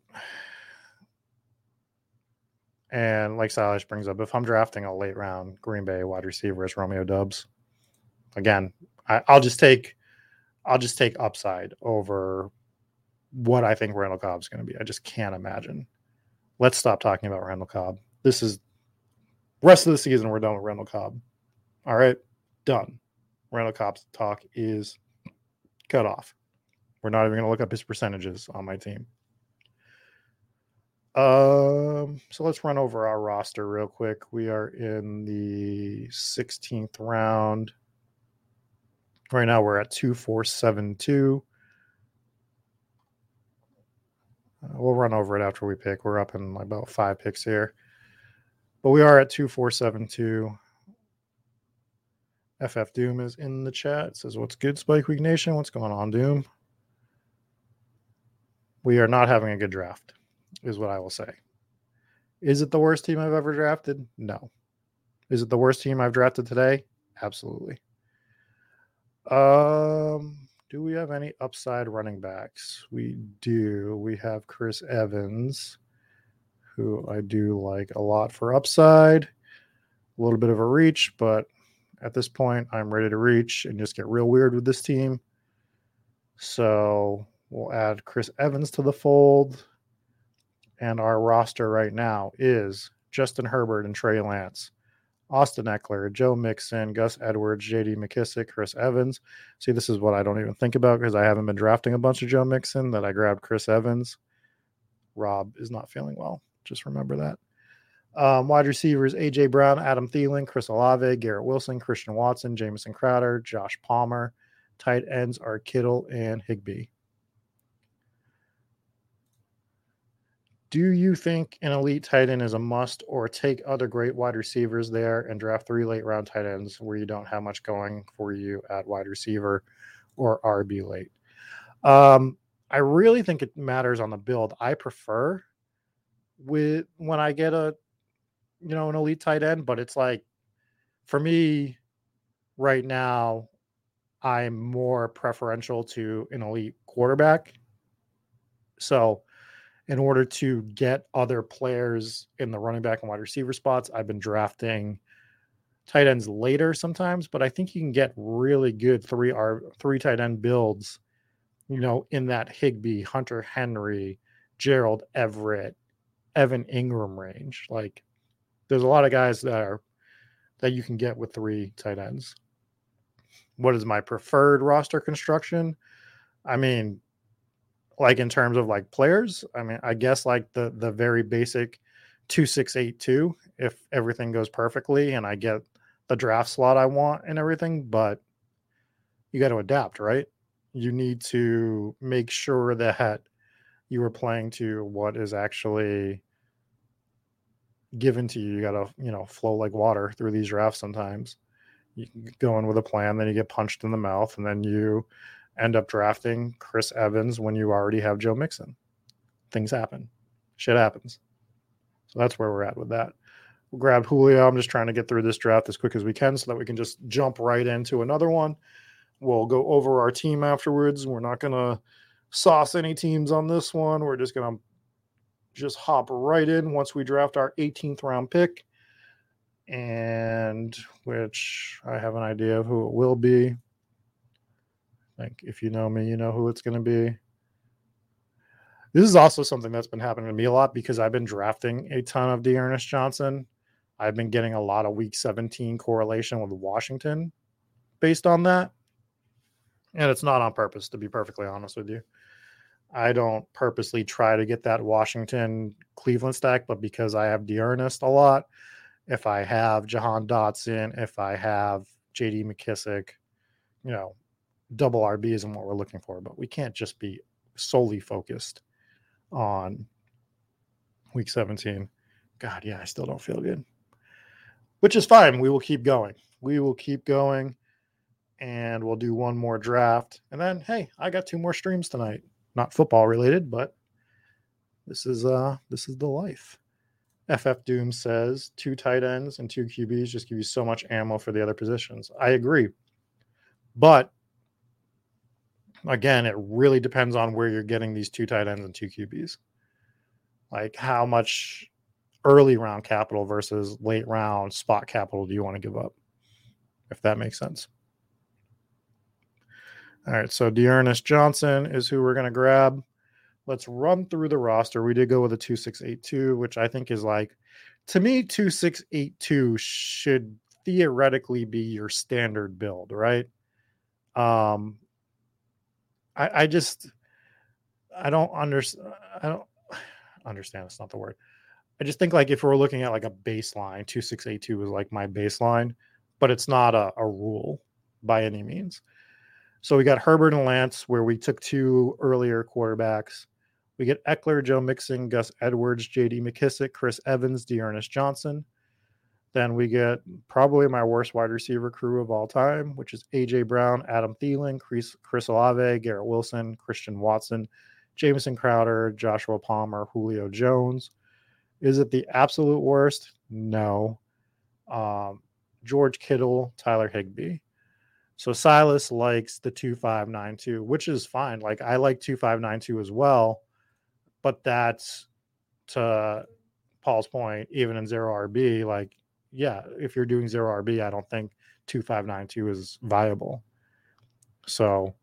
And like Salish brings up, if I'm drafting a late round Green Bay wide receiver as Romeo Doubs, again, I'll just take upside over what I think Randall Cobb's going to be. I just can't imagine. Let's stop talking about Randall Cobb. This is rest of the season. We're done with Randall Cobb. All right, done. Randall Cobb's talk is cut off. We're not even going to look up his percentages on my team. So let's run over our roster real quick. We are in the 16th round. Right now we're at 2472. We'll run over it after we pick. We're up in about 5 picks here. But we are at 2472. FF Doom is in the chat. It says, what's good, Spike Week Nation? What's going on, Doom? We are not having a good draft, is what I will say. Is it the worst team I've ever drafted? No. Is it the worst team I've drafted today? Absolutely. Do we have any upside running backs? We do. We have Chris Evans, who I do like a lot for upside. A little bit of a reach, but at this point, I'm ready to reach and just get real weird with this team. So we'll add Chris Evans to the fold. And our roster right now is Justin Herbert and Trey Lance, Austin Ekeler, Joe Mixon, Gus Edwards, J.D. McKissic, Chris Evans. See, this is what I don't even think about because I haven't been drafting a bunch of Joe Mixon that I grabbed Chris Evans. Rob is not feeling well. Just remember that. Wide receivers, AJ Brown, Adam Thielen, Chris Olave, Garrett Wilson, Christian Watson, Jamison Crowder, Josh Palmer. Tight ends are Kittle and Higbee. Do you think an elite tight end is a must or take other great wide receivers there and draft 3 late round tight ends where you don't have much going for you at wide receiver or RB late? I really think it matters on the build. I prefer when I get an elite tight end, but it's like for me right now, I'm more preferential to an elite quarterback. So in order to get other players in the running back and wide receiver spots, I've been drafting tight ends later sometimes, but I think you can get really good three tight end builds, in that Higbee, Hunter Henry, Gerald Everett, Evan Ingram range. Like there's a lot of guys that you can get with 3 tight ends. What is my preferred roster construction? I mean, like in terms of like players, I mean, I guess like the very basic 2-6-8-2 if everything goes perfectly and I get the draft slot I want and everything, but you got to adapt, right? You need to make sure that you are playing to what is actually given to you. You got to, flow like water through these drafts sometimes. You go in with a plan, then you get punched in the mouth, and then you end up drafting Chris Evans when you already have Joe Mixon. Things happen. Shit happens. So that's where we're at with that. We'll grab Julio. I'm just trying to get through this draft as quick as we can so that we can just jump right into another one. We'll go over our team afterwards. We're not going to sauce any teams on this one. We're just going to just hop right in once we draft our 18th round pick, and which I have an idea of who it will be. Like, if you know me, you know who it's going to be. This is also something that's been happening to me a lot because I've been drafting a ton of D'Ernest Johnson. I've been getting a lot of week 17 correlation with Washington based on that. And it's not on purpose, to be perfectly honest with you. I don't purposely try to get that Washington Cleveland stack, but because I have D'Ernest a lot, if I have Jahan Dotson, if I have JD McKissic, you know, double RB isn't what we're looking for, but we can't just be solely focused on week 17. God, yeah, I still don't feel good, which is fine. We will keep going. We will keep going and we'll do one more draft. And then, hey, I got two more streams tonight. Not football related, but this is the life. FF Doom says 2 tight ends and 2 QBs just give you so much ammo for the other positions. I agree. But again, it really depends on where you're getting these 2 tight ends and 2 QBs. Like how much early round capital versus late round spot capital do you want to give up? If that makes sense. All right, so D'Ernest Johnson is who we're going to grab. Let's run through the roster. We did go with a 2-6-8-2, which I think is like, to me, 2-6-8-2 should theoretically be your standard build, right? I don't understand. It's not the word. I just think like if we're looking at like a baseline, 2-6-8-2 is like my baseline, but it's not a rule by any means. So we got Herbert and Lance, where we took 2 earlier quarterbacks. We get Ekeler, Joe Mixon, Gus Edwards, J.D. McKissic, Chris Evans, D'Ernest Johnson. Then we get probably my worst wide receiver crew of all time, which is AJ Brown, Adam Thielen, Chris Olave, Garrett Wilson, Christian Watson, Jamison Crowder, Joshua Palmer, Julio Jones. Is it the absolute worst? No. George Kittle, Tyler Higbee. So Silas likes the 2.592, which is fine. Like I like 2.592 as well, but that's to Paul's point. Even in zero RB, like yeah, if you're doing zero RB, I don't think 2.592 is viable. So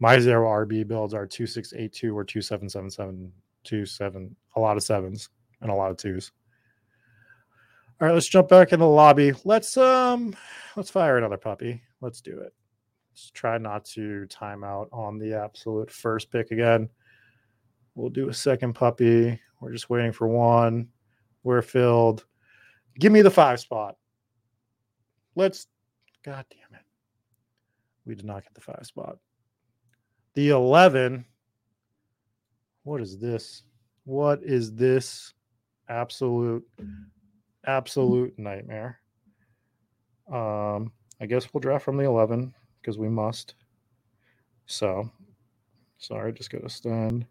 my zero RB builds are 2.682 or 2.777, 2.7. A lot of 7s and a lot of 2s. All right, let's jump back in the lobby. Let's fire another puppy. Let's do it. Let's try not to time out on the absolute first pick again. We'll do a second puppy. We're just waiting for one. We're filled. Give me the 5 spot. God damn it. We did not get the 5 spot. The 11. What is this? What is this? Absolute nightmare. I guess we'll draft from the 11 because we must. So, sorry, just got to send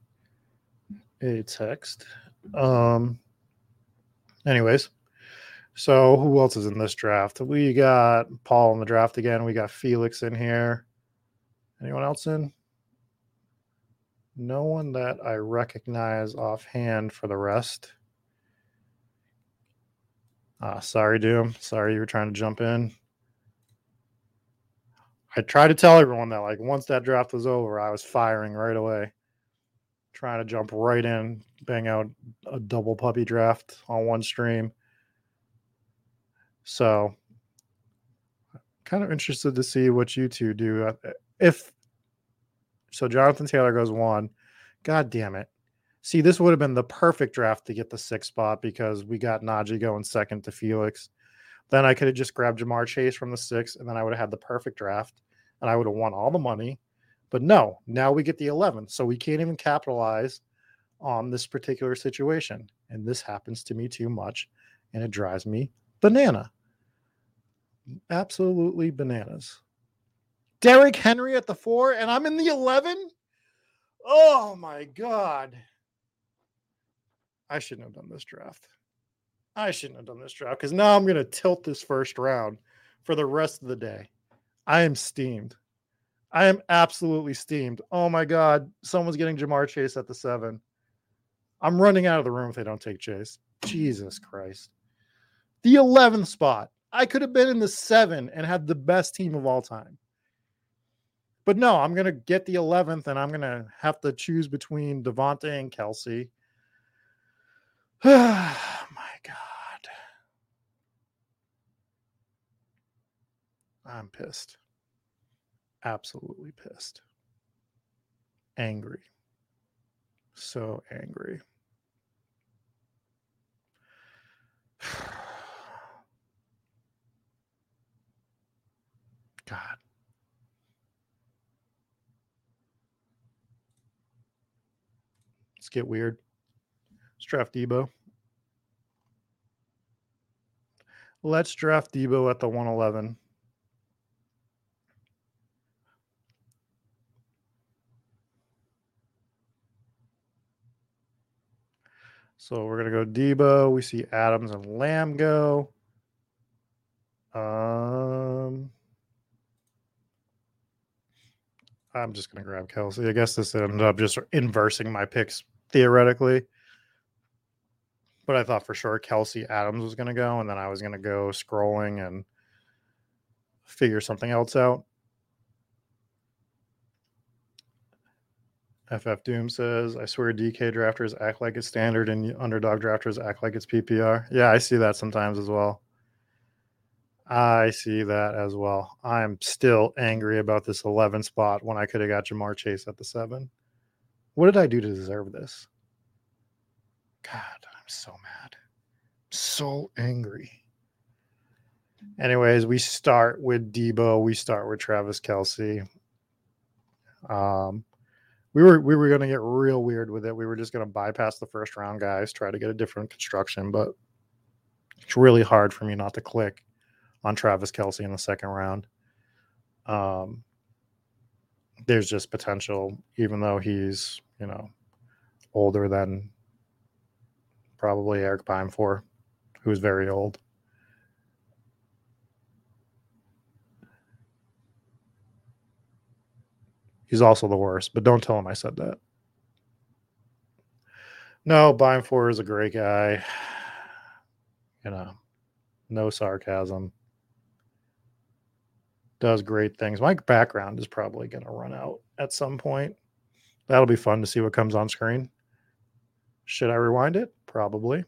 a text. Anyways, so who else is in this draft? We got Paul in the draft again. We got Felix in here. Anyone else in? No one that I recognize offhand for the rest. Sorry, Doom. Sorry you were trying to jump in. I tried to tell everyone that, like, once that draft was over, I was firing right away, trying to jump right in, bang out a double puppy draft on one stream. So, kind of interested to see what you two do. So, Jonathan Taylor goes 1. God damn it. See, this would have been the perfect draft to get the 6 spot because we got Najee going second to Felix. Then I could have just grabbed Ja'Marr Chase from the 6, and then I would have had the perfect draft, and I would have won all the money. But no, now we get the 11, so we can't even capitalize on this particular situation. And this happens to me too much, and it drives me banana. Absolutely bananas. Derrick Henry at the 4, and I'm in the 11? Oh, my God. I shouldn't have done this draft. I shouldn't have done this draft because now I'm going to tilt this first round for the rest of the day. I am steamed. I am absolutely steamed. Oh, my God. Someone's getting Ja'Marr Chase at the 7. I'm running out of the room if they don't take Chase. Jesus Christ. The 11th spot. I could have been in the 7 and had the best team of all time. But no, I'm going to get the 11th, and I'm going to have to choose between Devontae and Kelce. Oh, my God. I'm pissed. Absolutely pissed. Angry. So angry. God. Let's get weird. Let's draft Deebo. Let's draft Deebo at the 111. So we're going to go Deebo. We see Adams and Lamb go. I'm just going to grab Kelce. I guess this ended up just inversing my picks theoretically. But I thought for sure Kelce Adams was going to go, and then I was going to go scrolling and figure something else out. FF Doom says, I swear DK drafters act like it's standard and underdog drafters act like it's PPR. Yeah, I see that sometimes as well. I see that as well. I'm still angry about this 11 spot when I could have got Ja'Marr Chase at the 7. What did I do to deserve this? God, I'm so mad. I'm so angry. Anyways, we start with Deebo. We start with Travis Kelce. We were going to get real weird with it. We were just going to bypass the first round guys, try to get a different construction, but it's really hard for me not to click on Travis Kelce in the second round. There's just potential, even though he's, you know, older than probably Eric Bimefor, who's very old. He's also the worst, but don't tell him I said that. No, Bimefor is a great guy. You know, no sarcasm. Does great things. My background is probably going to run out at some point. That'll be fun to see what comes on screen. Should I rewind it? Probably.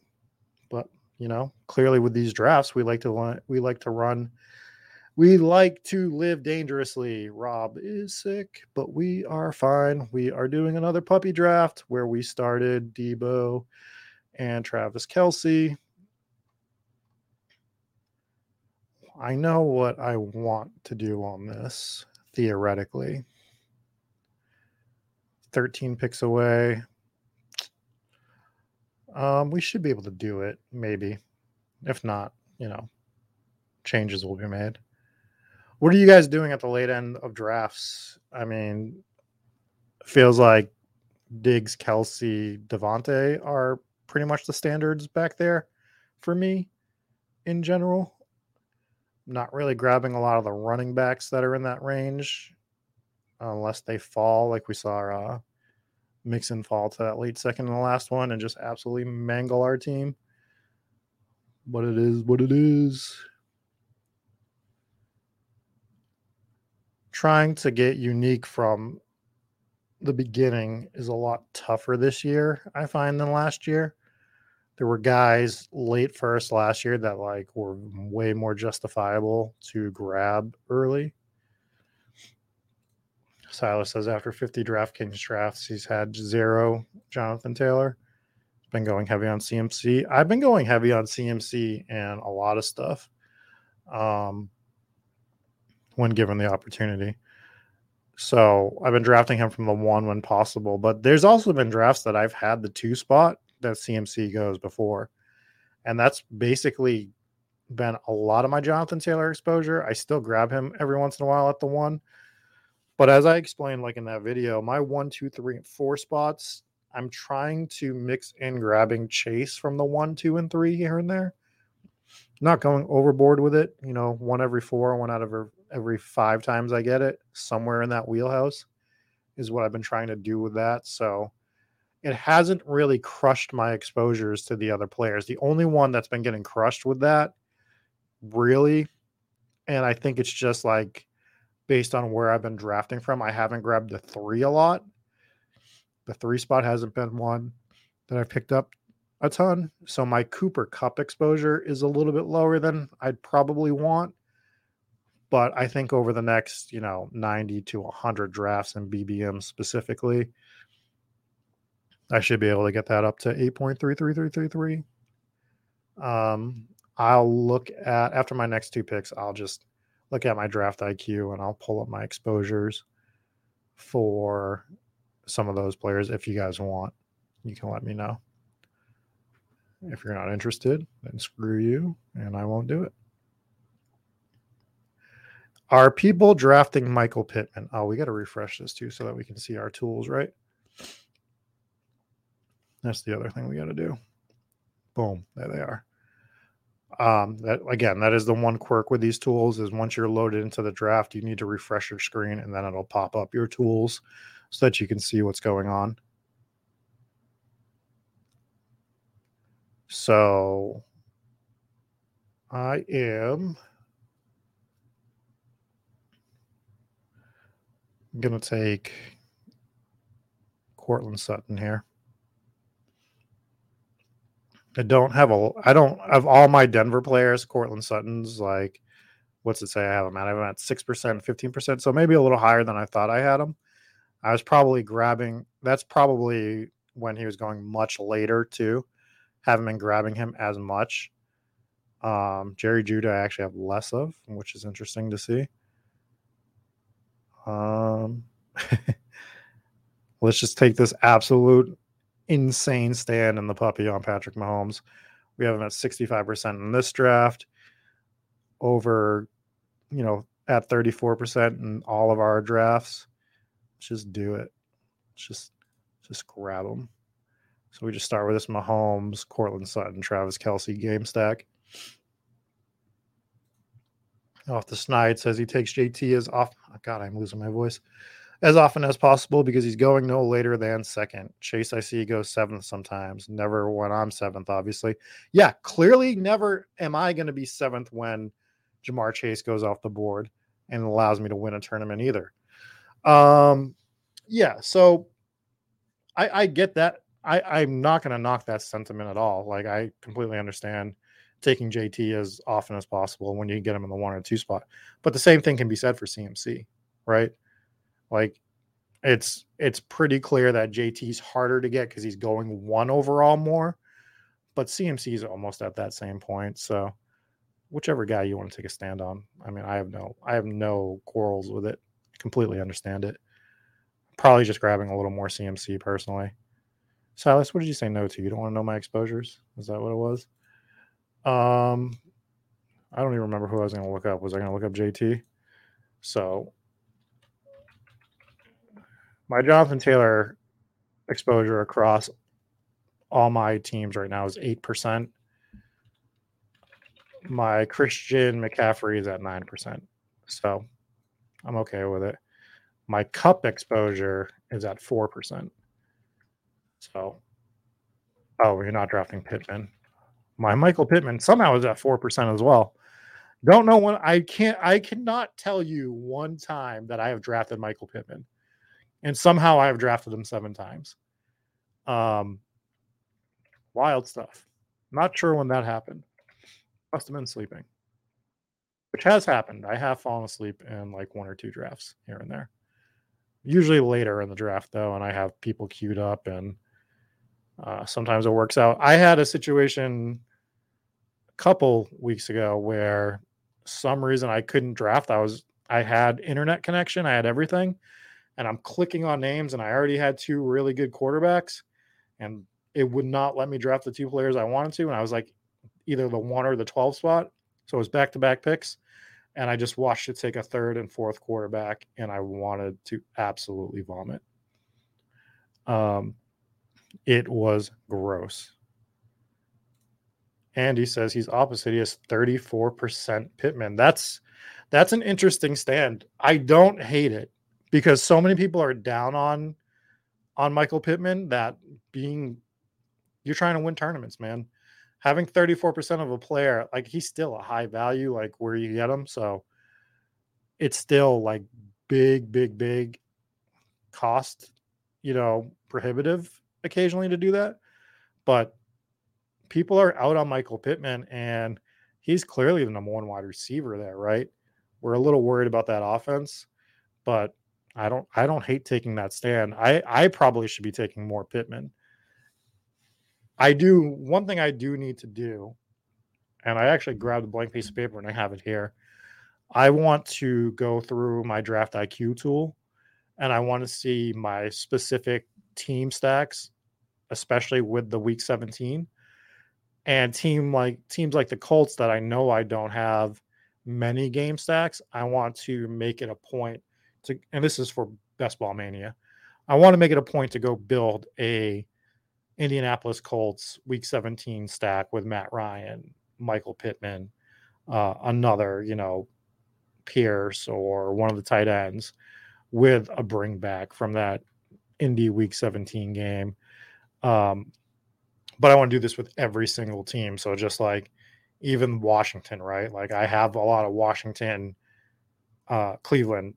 But, you know, clearly with these drafts, we like to run... We like to live dangerously. Rob is sick, but we are fine. We are doing another puppy draft where we started Deebo and Travis Kelce. I know what I want to do on this, theoretically. 13 picks away. We should be able to do it, maybe. If not, you know, changes will be made. What are you guys doing at the late end of drafts? I mean, feels like Diggs, Kelce, Devontae are pretty much the standards back there for me in general. Not really grabbing a lot of the running backs that are in that range unless they fall, like we saw Mixon fall to that late second in the last one and just absolutely mangle our team. But it is what it is. Trying to get unique from the beginning is a lot tougher this year, I find, than last year. There were guys late first last year that like were way more justifiable to grab early. Silas says after 50 DraftKings drafts, he's had 0 Jonathan Taylor. He's been going heavy on CMC. I've been going heavy on CMC and a lot of stuff. When given the opportunity. So I've been drafting him from the 1 when possible, but there's also been drafts that I've had the 2 spot that CMC goes before. And that's basically been a lot of my Jonathan Taylor exposure. I still grab him every once in a while at the 1. But as I explained, like in that video, my 1, 2, 3, and 4 spots, I'm trying to mix in grabbing Chase from the 1, 2, and 3 here and there. Not going overboard with it, you know, 1 every 4, 1 out of every 5 times I get it, somewhere in that wheelhouse is what I've been trying to do with that. So it hasn't really crushed my exposures to the other players. The only one that's been getting crushed with that, really, and I think it's just like based on where I've been drafting from. I haven't grabbed the three a lot. The three spot hasn't been one that I've picked up a ton. So my Cooper Kupp exposure is a little bit lower than I'd probably want. But I think over the next, 90 to 100 drafts and BBM specifically, I should be able to get that up to 8.33333. I'll look at, after my next two picks, I'll just look at my draft IQ and I'll pull up my exposures for some of those players. If you guys want, you can let me know. If you're not interested, then screw you and I won't do it. Are people drafting Michael Pittman? Oh, we got to refresh this too so that we can see our tools, right? That's the other thing we got to do. Boom, there they are. That is the one quirk with these tools is once you're loaded into the draft, you need to refresh your screen and then it'll pop up your tools so that you can see what's going on. So I am going to take Courtland Sutton here. Of all my Denver players, Courtland Sutton's like, what's it say I have him at? I have him at 6%, 15%. So maybe a little higher than I thought I had him. I was probably grabbing, that's probably when he was going much later too. Haven't been grabbing him as much. Jerry Judah I actually have less of, which is interesting to see. Let's just take this absolute insane stand in the puppy on Patrick Mahomes. We have him at 65% in this draft, over, at 34% in all of our drafts. Let's just do it. Let's just grab him. So we just start with this Mahomes, Courtland Sutton, Travis Kelce game stack. Off the snide says he takes JT as often. Oh God, I'm losing my voice. As often as possible because he's going no later than second. Chase, I see, goes seventh sometimes. Never when I'm seventh, obviously. Yeah, clearly never am I going to be seventh when Ja'Marr Chase goes off the board and allows me to win a tournament either. So I get that. I'm not going to knock that sentiment at all. Like, I completely understand taking JT as often as possible when you get him in the 1 or 2 spot. But the same thing can be said for CMC, right? Like, it's pretty clear that JT's harder to get because he's going 1 overall more, but CMC's almost at that same point. So whichever guy you want to take a stand on, I mean, I have no quarrels with it. Completely understand it. Probably just grabbing a little more CMC personally. Silas, what did you say no to? You don't want to know my exposures? Is that what it was? I don't even remember who I was going to look up. Was I going to look up JT? So my Jonathan Taylor exposure across all my teams right now is 8%. My Christian McCaffrey is at 9%. So I'm okay with it. My Kupp exposure is at 4%. So, you're not drafting Pittman. My Michael Pittman somehow is at 4% as well. Don't know when I cannot tell you one time that I have drafted Michael Pittman. And somehow I have drafted him 7 times. Wild stuff. Not sure when that happened. Must have been sleeping. Which has happened. I have fallen asleep in like 1 or 2 drafts here and there. Usually later in the draft, though, and I have people queued up, and sometimes it works out. I had a situation a couple weeks ago where some reason I couldn't draft. I had internet connection. I had everything. And I'm clicking on names, and I already had 2 really good quarterbacks, and it would not let me draft the 2 players I wanted to. And I was like either the 1 or the 12 spot. So it was back-to-back picks. And I just watched it take a 3rd and 4th quarterback, and I wanted to absolutely vomit. It was gross. Andy says he's opposite. He has 34% Pittman. That's an interesting stand. I don't hate it. Because so many people are down on Michael Pittman that you're trying to win tournaments, man. Having 34% of a player, like he's still a high value, like where you get him. So it's still like big cost, you know, prohibitive occasionally to do that. But people are out on Michael Pittman, and he's clearly the number one wide receiver there, right? We're a little worried about that offense, but I don't hate taking that stand. I probably should be taking more Pittman. One thing I do need to do, and I actually grabbed a blank piece of paper and I have it here. I want to go through my draft IQ tool, and I want to see my specific team stacks, especially with the week 17 and teams like the Colts that I know I don't have many game stacks. I want to make it a point to, and this is for Best Ball Mania, I want to make it a point to go build a Indianapolis Colts week 17 stack with Matt Ryan, Michael Pittman, another, you know, Pierce or one of the tight ends with a bring back from that Indy week 17 game. But I want to do this with every single team. So just like even Washington, right? Like I have a lot of Washington, Cleveland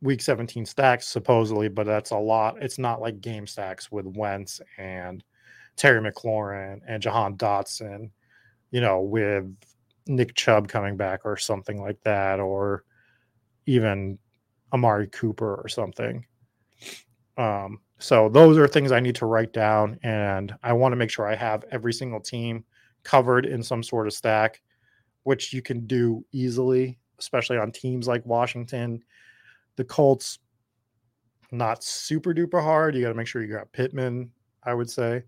week 17 stacks supposedly, but that's a lot. It's not like game stacks with Wentz and Terry McLaurin and Jahan Dotson, you know, with Nick Chubb coming back or something like that, or even Amari Cooper or something. So those are things I need to write down, and I want to make sure I have every single team covered in some sort of stack, which you can do easily, especially on teams like Washington. The Colts, not super duper hard. You got to make sure you got Pittman, I would say.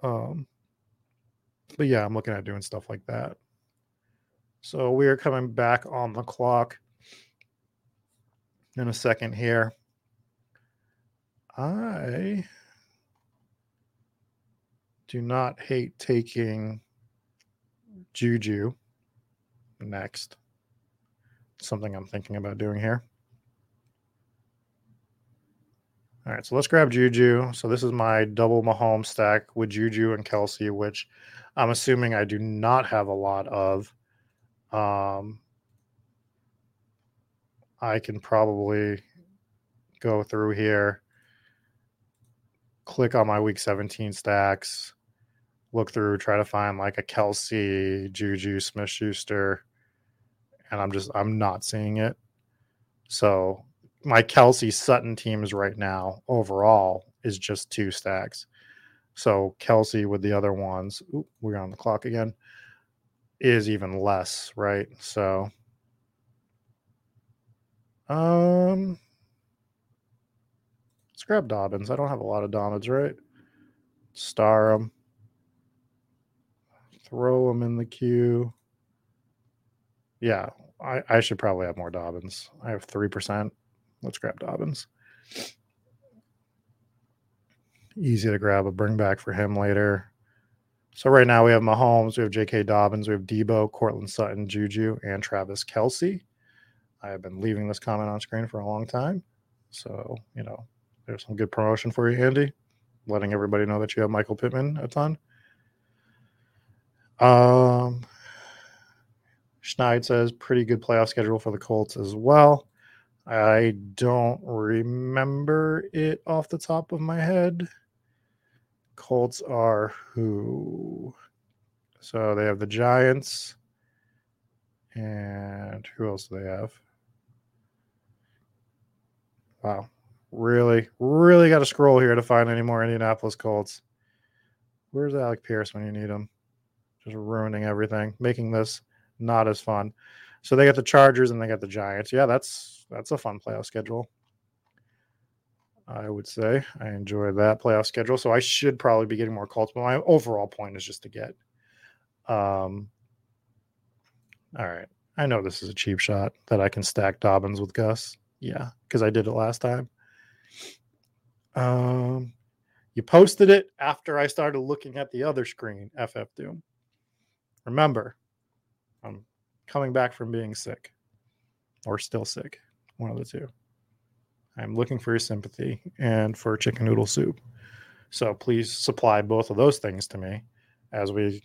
But yeah, I'm looking at doing stuff like that. So we are coming back on the clock in a second here. I do not hate taking Juju next. Something I'm thinking about doing here. All right, so let's grab Juju. So this is my double Mahomes stack with Juju and Kelce, which I'm assuming I do not have a lot of. I can probably go through here, click on my Week 17 stacks, look through, try to find like a Kelce, Juju, Smith-Schuster, and I'm not seeing it. So my Kelce Sutton teams right now overall is just two stacks. So Kelce with the other ones, we're on the clock again, is even less, right? So, let's grab Dobbins. I don't have a lot of Dobbins, right? Star him, throw him in the queue. Yeah, I should probably have more Dobbins. I have 3%. Let's grab Dobbins. Easy to grab a bring back for him later. So right now we have Mahomes, we have J.K. Dobbins, we have Deebo, Cortland Sutton, Juju, and Travis Kelce. I have been leaving this comment on screen for a long time. So, you know, there's some good promotion for you, Andy, letting everybody know that you have Michael Pittman a ton. Schneid says, pretty good playoff schedule for the Colts as well. I don't remember it off the top of my head. Colts are who? So they have the Giants. And who else do they have? Wow. Really got to scroll here to find any more Indianapolis Colts. Where's Alec Pierce when you need him? Just ruining everything, making this not as fun. So they got the Chargers and they got the Giants. Yeah, that's a fun playoff schedule. I would say I enjoy that playoff schedule. So I should probably be getting more Colts, but my overall point is just to get. All right. I know this is a cheap shot that I can stack Dobbins with Gus. Yeah, because I did it last time. You posted it after I started looking at the other screen, FF Doom. Remember, I'm coming back from being sick or still sick, one of the two. I'm looking for your sympathy and for chicken noodle soup. So please supply both of those things to me as we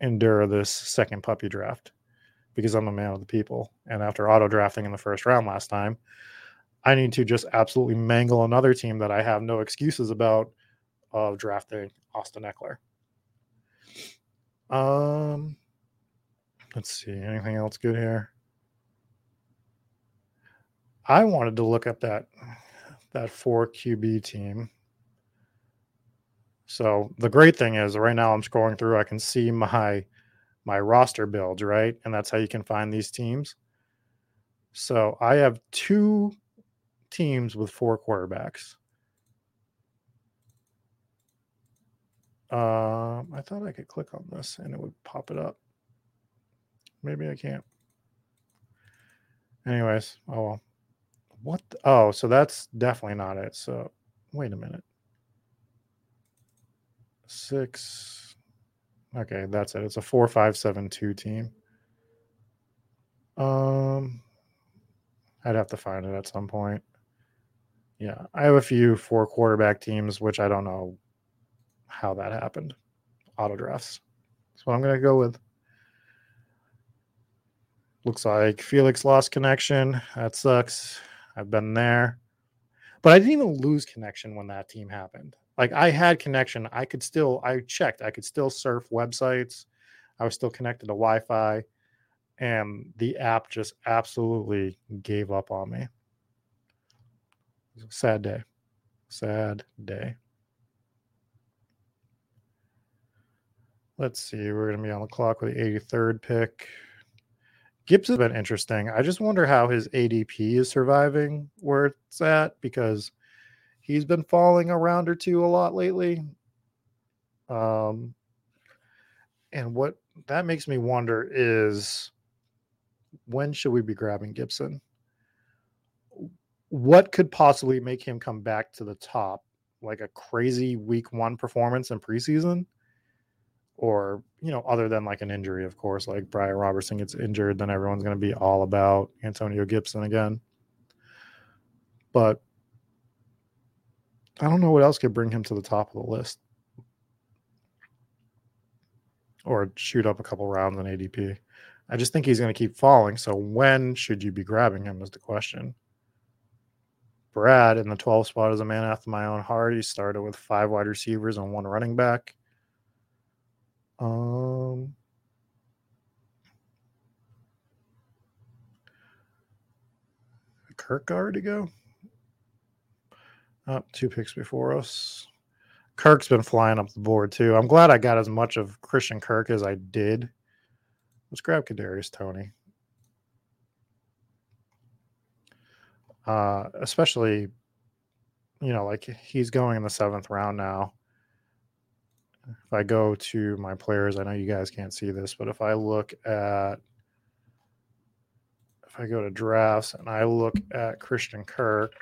endure this second puppy draft. because I'm a man of the people. And after auto drafting in the first round last time, I need to just absolutely mangle another team that I have no excuses about of drafting Austin Ekeler. Let's see, anything else good here? I wanted to look up that 4QB team. So the great thing is right now I'm scrolling through, I can see my roster builds, right? And that's how you can find these teams. So I have two teams with four quarterbacks. I thought I could click on this and it would pop it up. Maybe I can't. Anyways, oh well. What? Oh, so that's definitely not it. So wait a minute. 6. Okay, that's it. It's a 4-5-7-2 team. I'd have to find it at some point. Yeah, I have a few 4 quarterback teams, which I don't know how that happened. Auto drafts. That's what I'm going to go with. Looks like Felix lost connection. That sucks. I've been there. But I didn't even lose connection when that team happened. Like, I had connection. I checked. I could still surf websites. I was still connected to Wi-Fi. And the app just absolutely gave up on me. Sad day. Sad day. Let's see. We're going to be on the clock with the 83rd pick. Gibbs has been interesting. I just wonder how his ADP is surviving where it's at, because he's been falling a round or two a lot lately. And what that makes me wonder is, when should we be grabbing Gibson? What could possibly make him come back to the top, like a crazy week one performance in preseason? Or, you know, other than like an injury, of course, like Brian Robertson gets injured, then everyone's going to be all about Antonio Gibson again. But I don't know what else could bring him to the top of the list or shoot up a couple rounds in ADP. I just think he's going to keep falling. So when should you be grabbing him is the question. Brad in the 12th spot is a man after my own heart. He started with 5 wide receivers and 1 running back. Kirk already go? Oh, 2 picks before us. Kirk's been flying up the board, too. I'm glad I got as much of Christian Kirk as I did. Let's grab Kadarius Toney. Especially, you know, like he's going in the 7th round now. If I go to my players, I know you guys can't see this, but if I go to drafts and I look at Christian Kirk,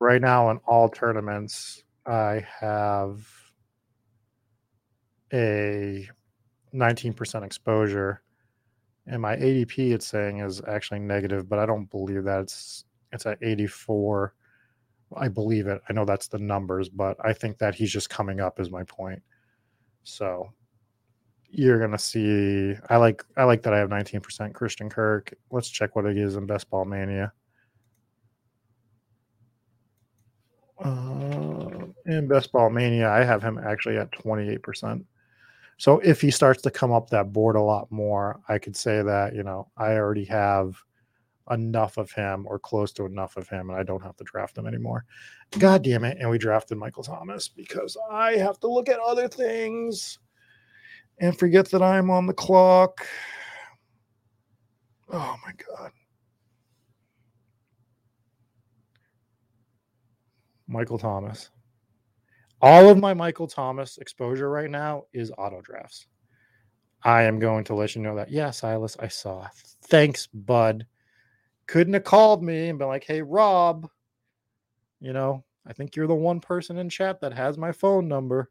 right now in all tournaments, I have a 19% exposure. And my ADP, it's saying, is actually negative, but I don't believe that. It's at 84. I believe it. I know that's the numbers, but I think that he's just coming up is my point. So you're going to see – I like that I have 19% Christian Kirk. Let's check what it is in Best Ball Mania. In Best Ball Mania, I have him actually at 28%. So if he starts to come up that board a lot more, I could say that, you know, I already have enough of him or close to enough of him, and I don't have to draft him anymore. God damn it. And we drafted Michael Thomas because I have to look at other things and forget that I'm on the clock. Oh, my God. Michael Thomas. All of my Michael Thomas exposure right now is auto drafts. I am going to let you know that. Yeah, Silas, I saw. Thanks, bud. Couldn't have called me and been like, hey, Rob, you know, I think you're the one person in chat that has my phone number.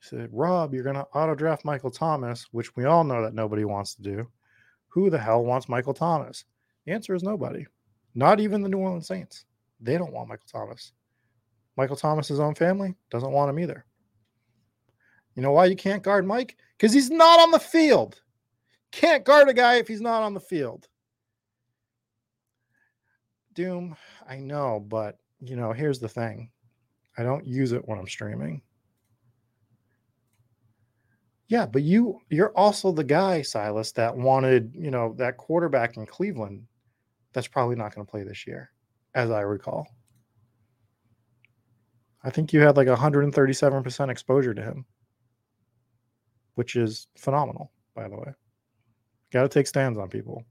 He said, Rob, you're going to auto draft Michael Thomas, which we all know that nobody wants to do. Who the hell wants Michael Thomas? The answer is nobody. Not even the New Orleans Saints. They don't want Michael Thomas. Michael Thomas's own family doesn't want him either. You know why you can't guard Mike? Because he's not on the field. Can't guard a guy if he's not on the field. Doom, I know, but, you know, here's the thing. I don't use it when I'm streaming. Yeah, but you're also the guy, Silas, that wanted, you know, that quarterback in Cleveland that's probably not going to play this year, as I recall. I think you had like 137% exposure to him, which is phenomenal, by the way. Got to take stands on people.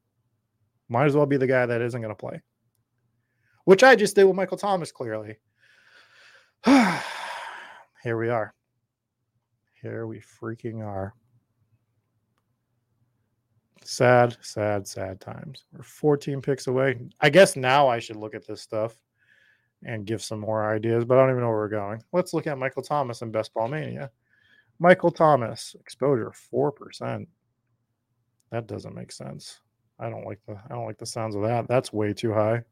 Might as well be the guy that isn't going to play, which I just did with Michael Thomas, clearly. Here we are. Here we freaking are. Sad, sad, sad times. We're 14 picks away. I guess now I should look at this stuff and give some more ideas, but I don't even know where we're going. Let's look at Michael Thomas in Best Ball Mania. Michael Thomas, exposure 4%. That doesn't make sense. I don't like the sounds of that. That's way too high.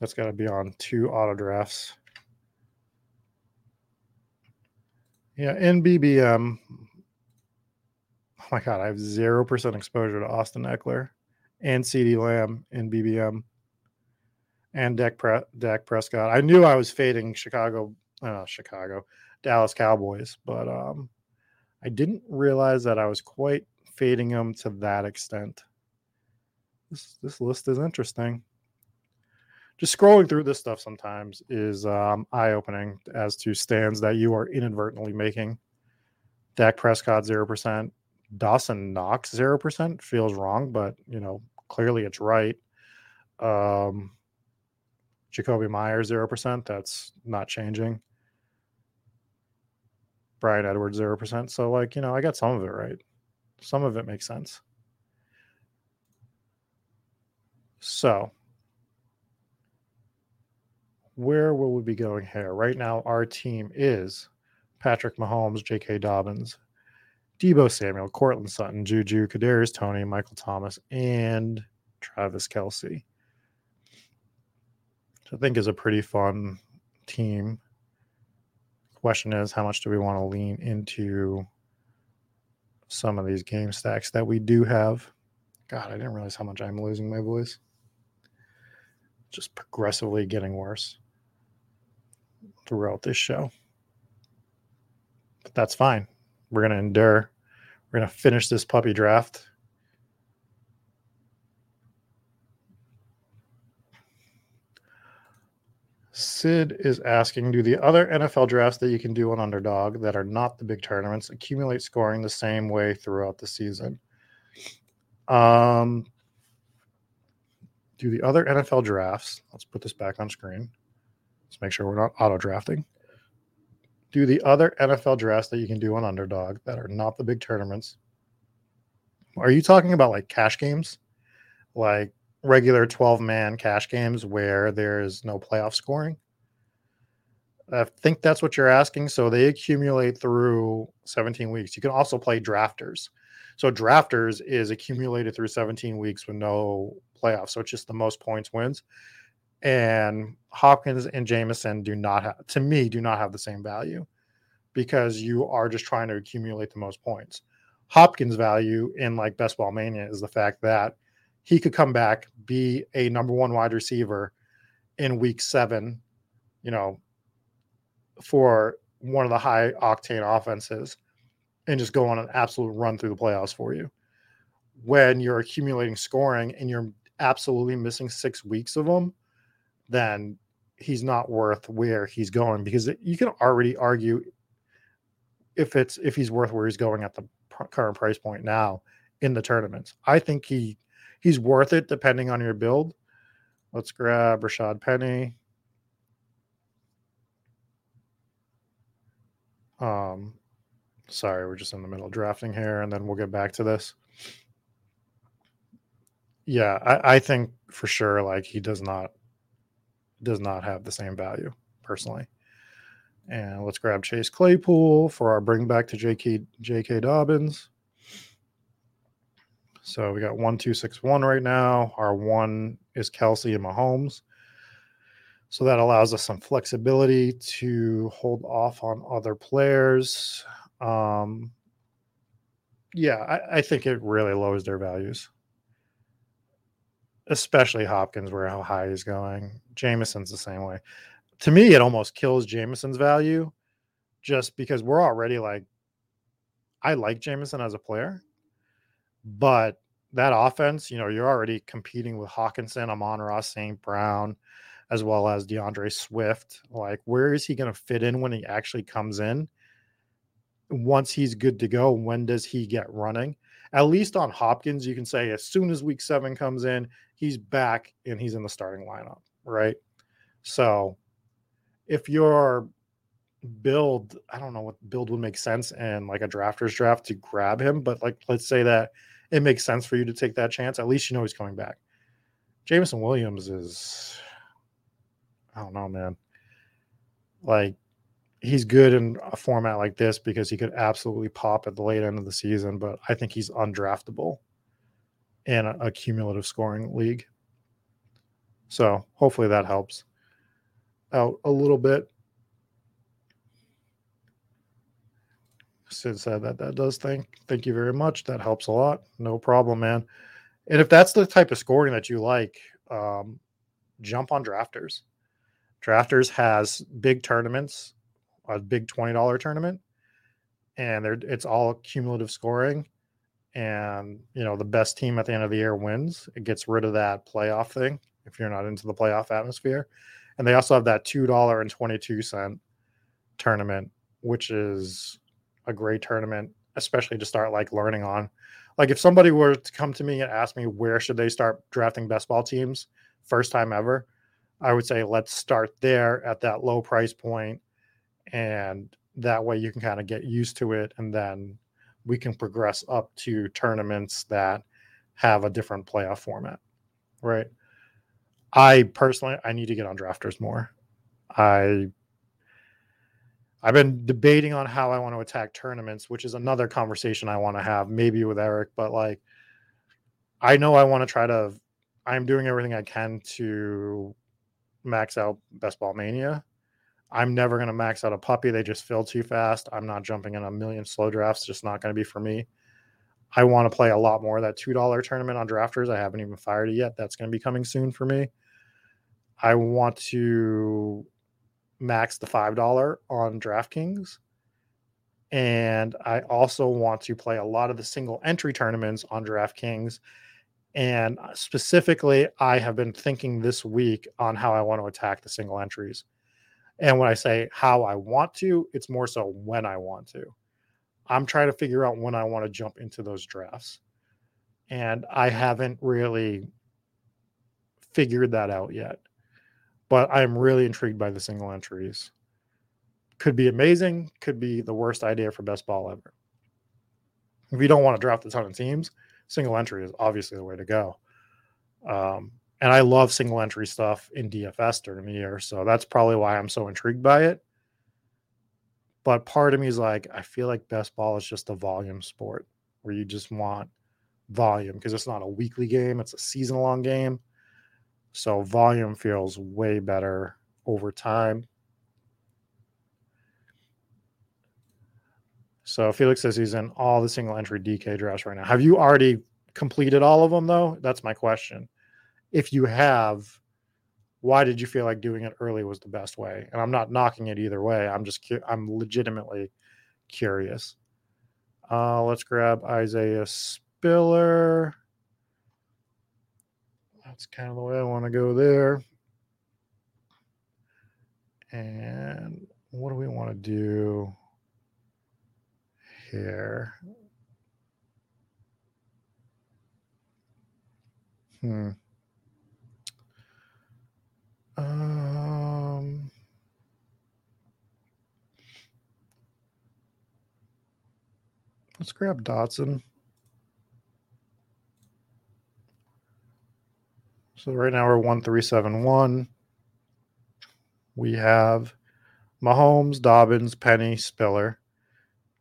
That's got to be on 2 auto drafts. Yeah, in BBM, oh my God, I have 0% exposure to Austin Ekeler and CeeDee Lamb in BBM and Dak Prescott. I knew I was fading Dallas Cowboys, but I didn't realize that I was quite fading them to that extent. This list is interesting. Just scrolling through this stuff sometimes is eye-opening as to stands that you are inadvertently making. Dak Prescott, 0%. Dawson Knox, 0%. Feels wrong, but, you know, clearly it's right. Jakobi Meyers, 0%. That's not changing. Brian Edwards, 0%. So, like, you know, I got some of it right. Some of it makes sense. So where will we be going here? Right now, our team is Patrick Mahomes, J.K. Dobbins, Deebo Samuel, Cortland Sutton, Juju, Kadarius Toney, Michael Thomas, and Travis Kelce, which I think is a pretty fun team. Question is, how much do we want to lean into some of these game stacks that we do have? God, I didn't realize how much I'm losing my voice. Just progressively getting worse throughout this show. But that's fine. We're going to endure. We're going to finish this puppy draft. Sid is asking, do the other NFL drafts that you can do on Underdog that are not the big tournaments accumulate scoring the same way throughout the season? Do the other NFL drafts, let's put this back on screen. Let's make sure we're not auto-drafting. Do the other NFL drafts that you can do on Underdog that are not the big tournaments? Are you talking about like cash games? Like regular 12-man cash games where there is no playoff scoring? I think that's what you're asking. So they accumulate through 17 weeks. You can also play drafters. So drafters is accumulated through 17 weeks with no playoffs. So it's just the most points wins. And Hopkins and Jameson do not have the same value because you are just trying to accumulate the most points. Hopkins' value in like Best Ball Mania is the fact that he could come back, be a number one wide receiver in week 7, you know, for one of the high octane offenses and just go on an absolute run through the playoffs for you. When you're accumulating scoring and you're absolutely missing 6 weeks of them, then he's not worth where he's going, because you can already argue if he's worth where he's going at the current price point now in the tournaments. I think he's worth it depending on your build. Let's grab Rashad Penny. Sorry, we're just in the middle of drafting here, and then we'll get back to this. Yeah, I think for sure, like, he does not have the same value, personally. And let's grab Chase Claypool for our bring back to J.K. Dobbins. So we got 1, 2, 6, 1 right now. Our 1 is Kelce and Mahomes. So that allows us some flexibility to hold off on other players. I think it really lowers their values. Especially Hopkins, where how high he's going. Jameson's the same way. To me, it almost kills Jameson's value just because we're already like, I like Jameson as a player, but that offense, you know, you're already competing with Hawkinson, Amon-Ra St. Brown, as well as DeAndre Swift. Like, where is he going to fit in when he actually comes in? Once he's good to go, when does he get running? At least on Hopkins, you can say as soon as week 7 comes in, he's back and he's in the starting lineup, right? So if your build, I don't know what build would make sense in like a drafter's draft to grab him, but like let's say that it makes sense for you to take that chance. At least you know he's coming back. Jameson Williams is, I don't know, man. Like, he's good in a format like this because he could absolutely pop at the late end of the season, but I think he's undraftable in a cumulative scoring league. So hopefully that helps out a little bit. Sid said that does. Thank you very much. That helps a lot. No problem, man. And if that's the type of scoring that you like, jump on Drafters. Drafters has big tournaments. A big $20 tournament, and it's all cumulative scoring, and you know the best team at the end of the year wins. It gets rid of that playoff thing if you're not into the playoff atmosphere, and they also have that $2.22 tournament, which is a great tournament, especially to start like learning on. Like if somebody were to come to me and ask me where should they start drafting best ball teams, first time ever, I would say let's start there at that low price point. And that way you can kind of get used to it. And then we can progress up to tournaments that have a different playoff format, right? I personally need to get on Drafters more. I've been debating on how I want to attack tournaments, which is another conversation I want to have maybe with Eric, but like, I know I want to I'm doing everything I can to max out Best Ball Mania. I'm never going to max out a puppy. They just fill too fast. I'm not jumping in a million slow drafts. Just not going to be for me. I want to play a lot more of that $2 tournament on Drafters. I haven't even fired it yet. That's going to be coming soon for me. I want to max the $5 on DraftKings. And I also want to play a lot of the single entry tournaments on DraftKings. And specifically, I have been thinking this week on how I want to attack the single entries. And when I say how I want to, it's more so when I want to. I'm trying to figure out when I want to jump into those drafts. And I haven't really figured that out yet. But I'm really intrigued by the single entries. Could be amazing. Could be the worst idea for best ball ever. If you don't want to draft a ton of teams, single entry is obviously the way to go. And I love single entry stuff in DFS during the year. So that's probably why I'm so intrigued by it. But part of me is like, I feel like best ball is just a volume sport where you just want volume because it's not a weekly game. It's a season long game. So volume feels way better over time. So Felix says he's in all the single entry DK drafts right now. Have you already completed all of them though? That's my question. If you have, why did you feel like doing it early was the best way? And I'm not knocking it either way. I'm legitimately curious. Let's grab Isaiah Spiller. That's kind of the way I want to go there. And what do we want to do here? Let's grab Dotson. So right now we're 1-3-7-1. We have Mahomes, Dobbins, Penny, Spiller,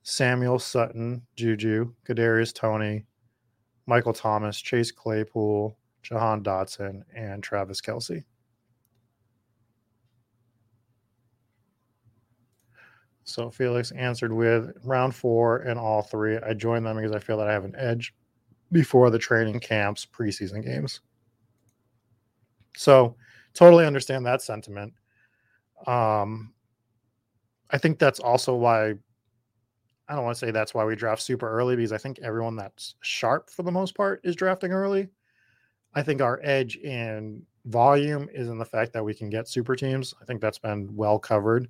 Samuel, Sutton, Juju, Kadarius Toney, Michael Thomas, Chase Claypool, Jahan Dotson, and Travis Kelce. So Felix answered with round 4 and all 3. I joined them because I feel that I have an edge before the training camps, preseason games. So totally understand that sentiment. I think that's also why, I don't want to say that's why we draft super early, because I think everyone that's sharp for the most part is drafting early. I think our edge in volume is in the fact that we can get super teams. I think that's been well covered,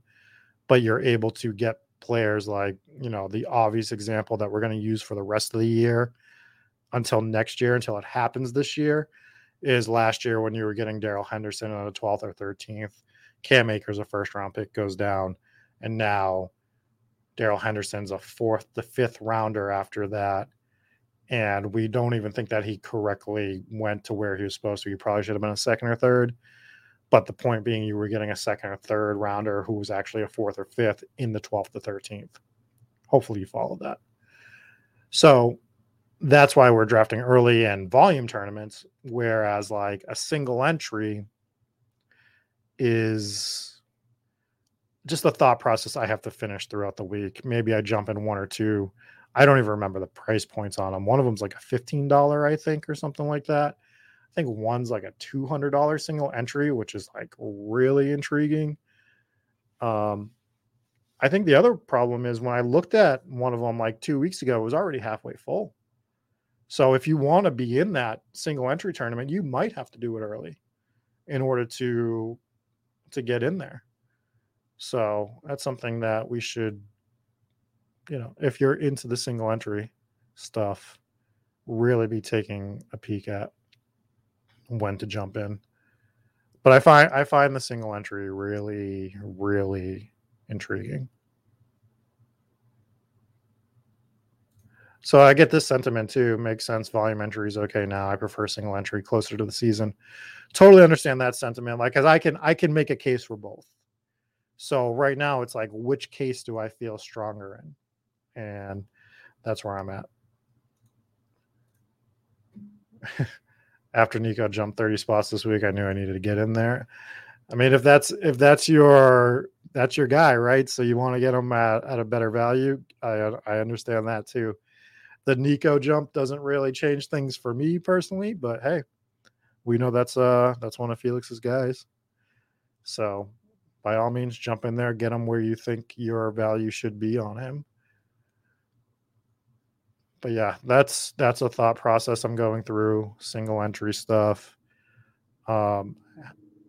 but you're able to get players like, you know, the obvious example that we're going to use for the rest of the year until next year, until it happens this year, is last year when you were getting Darrell Henderson on the 12th or 13th, Cam Akers, a first-round pick, goes down, and now Darrell Henderson's a fourth to fifth rounder after that, and we don't even think that he correctly went to where he was supposed to. He probably should have been a second or third, but the point being you were getting a second or third rounder who was actually a fourth or fifth in the 12th to 13th. Hopefully you followed that. So that's why we're drafting early in volume tournaments, whereas like a single entry is just the thought process I have to finish throughout the week. Maybe I jump in one or two. I don't even remember the price points on them. One of them's like a $15, I think, or something like that. I think one's like a $200 single entry, which is like really intriguing. I think the other problem is when I looked at one of them like 2 weeks ago, it was already halfway full. So if you want to be in that single entry tournament, you might have to do it early in order to get in there. So that's something that we should, you know, if you're into the single entry stuff, really be taking a peek at when to jump in. But I find the single entry really, really intriguing. So I get this sentiment too. Makes sense. Volume entry is okay now. I prefer single entry closer to the season. Totally understand that sentiment. Like, because I can make a case for both. So right now it's like, which case do I feel stronger in? And that's where I'm at. After Nico jumped 30 spots this week, I knew I needed to get in there. I mean, if that's your guy, right? So you want to get him at a better value. I understand that too. The Nico jump doesn't really change things for me personally, but hey, we know that's one of Felix's guys. So by all means, jump in there, get him where you think your value should be on him. But yeah, that's a thought process I'm going through, single entry stuff,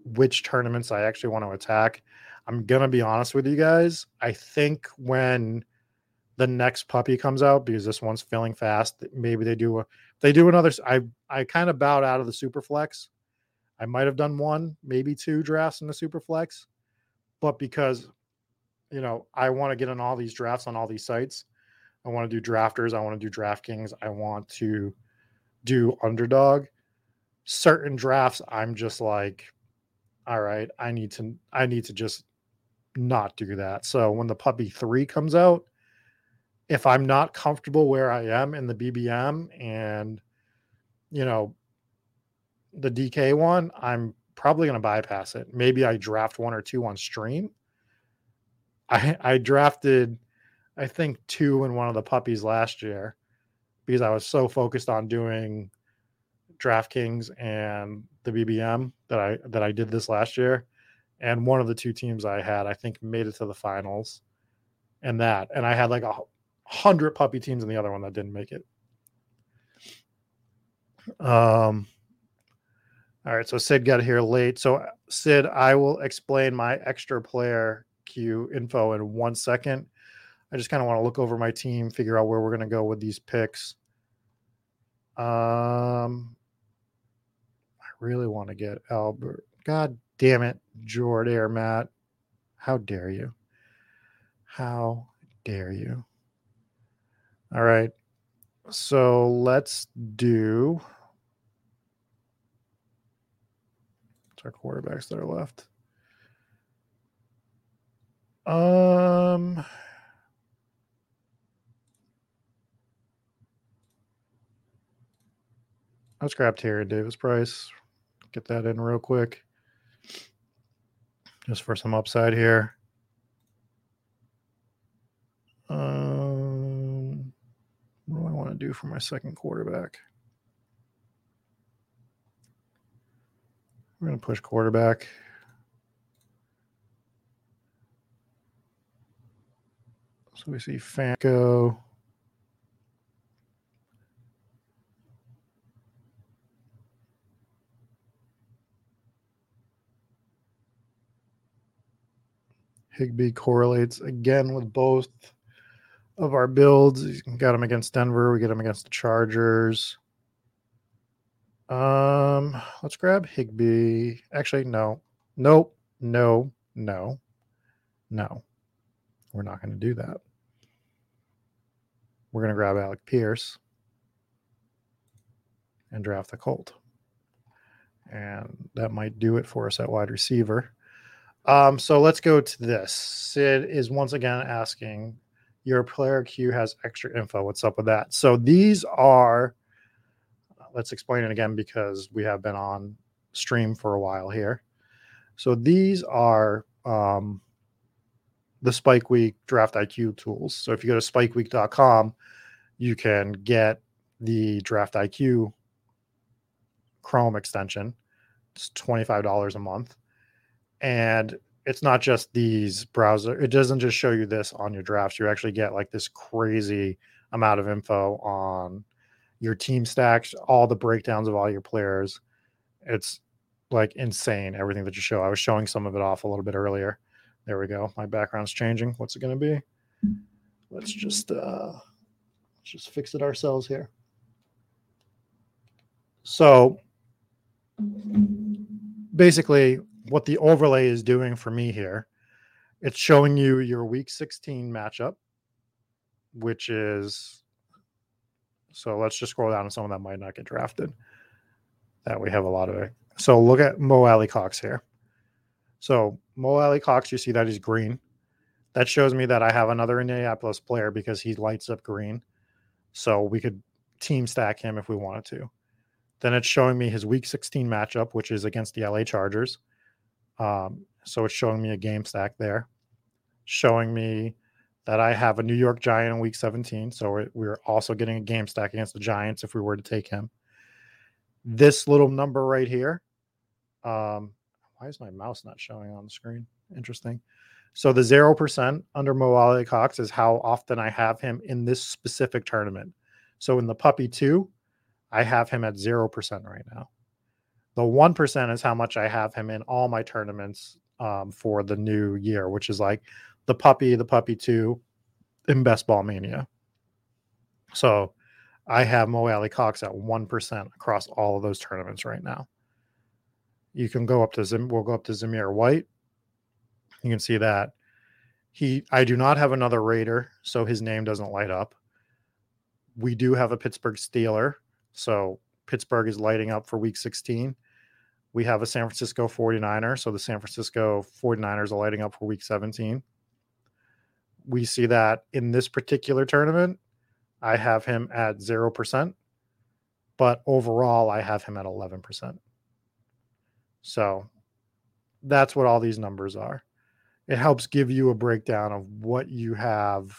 which tournaments I actually want to attack. I'm going to be honest with you guys. I think when the next puppy comes out, because this one's filling fast, maybe they do another. I kind of bowed out of the super flex. I might have done one, maybe two drafts in the super flex, but because, you know, I want to get in all these drafts on all these sites. I want to do drafters. I want to do DraftKings. I want to do underdog. Certain drafts, I'm just like, all right, I need to just not do that. So when the puppy 3 comes out, if I'm not comfortable where I am in the BBM and, you know, the DK one, I'm probably going to bypass it. Maybe I draft one or two on stream. I drafted, I think, 2 in one of the puppies last year because I was so focused on doing DraftKings and the BBM that I did this last year. And one of the 2 teams I had, I think, made it to the finals and that. And I had like 100 puppy teams in the other one that didn't make it. All right, so Sid got here late. So Sid, I will explain my extra player queue info in 1 second. I just kind of want to look over my team, figure out where we're going to go with these picks. I really want to get Albert. God damn it, Jordair Matt. How dare you? How dare you? All right, so let's do it's our quarterbacks that are left. Let's grab Terry Davis Price. Get that in real quick. Just for some upside here. for my second quarterback. We're going to push quarterback. So we see Fanco. Higbee correlates again with both of our builds. He's got him against Denver. We get him against the Chargers. Let's grab Higbee. Actually, no. We're not going to do that. We're going to grab Alec Pierce and draft the Colt. And that might do it for us at wide receiver. So let's go to this. Sid is once again asking, your player queue has extra info. What's up with that? So these are, let's explain it again because we have been on stream for a while here. So these are the Spike Week Draft IQ tools. So if you go to spikeweek.com, you can get the Draft IQ Chrome extension. It's $25 a month. And it's not just these browser. It doesn't just show you this on your drafts. You actually get like this crazy amount of info on your team stacks, all the breakdowns of all your players. It's like insane, everything that you show. I was showing some of it off a little bit earlier. There we go. My background's changing. What's it going to be? Let's just fix it ourselves here. So basically, what the overlay is doing for me here, it's showing you your week 16 matchup, which is, so let's just scroll down to someone that might not get drafted. That we have a lot of it. So look at Mo Alley-Cox here. So Mo Alley-Cox, you see that he's green. That shows me that I have another Indianapolis player because he lights up green. So we could team stack him if we wanted to. Then it's showing me his week 16 matchup, which is against the LA Chargers. So it's showing me a game stack there, showing me that I have a New York Giant in week 17. So we're also getting a game stack against the Giants if we were to take him. This little number right here. Why is my mouse not showing on the screen? Interesting. So the 0% under Mo Alley-Cox is how often I have him in this specific tournament. So in the Puppy 2, I have him at 0% right now. The 1% is how much I have him in all my tournaments for the new year, which is like the Puppy 2, in Best Ball Mania. So I have Mo Alley-Cox at 1% across all of those tournaments right now. You can go up to we'll go up to Zamir White. You can see that I do not have another Raider, so his name doesn't light up. We do have a Pittsburgh Steeler, so Pittsburgh is lighting up for week 16. We have a San Francisco 49er. So the San Francisco 49ers are lighting up for week 17. We see that in this particular tournament, I have him at 0%, but overall I have him at 11%. So that's what all these numbers are. It helps give you a breakdown of what you have,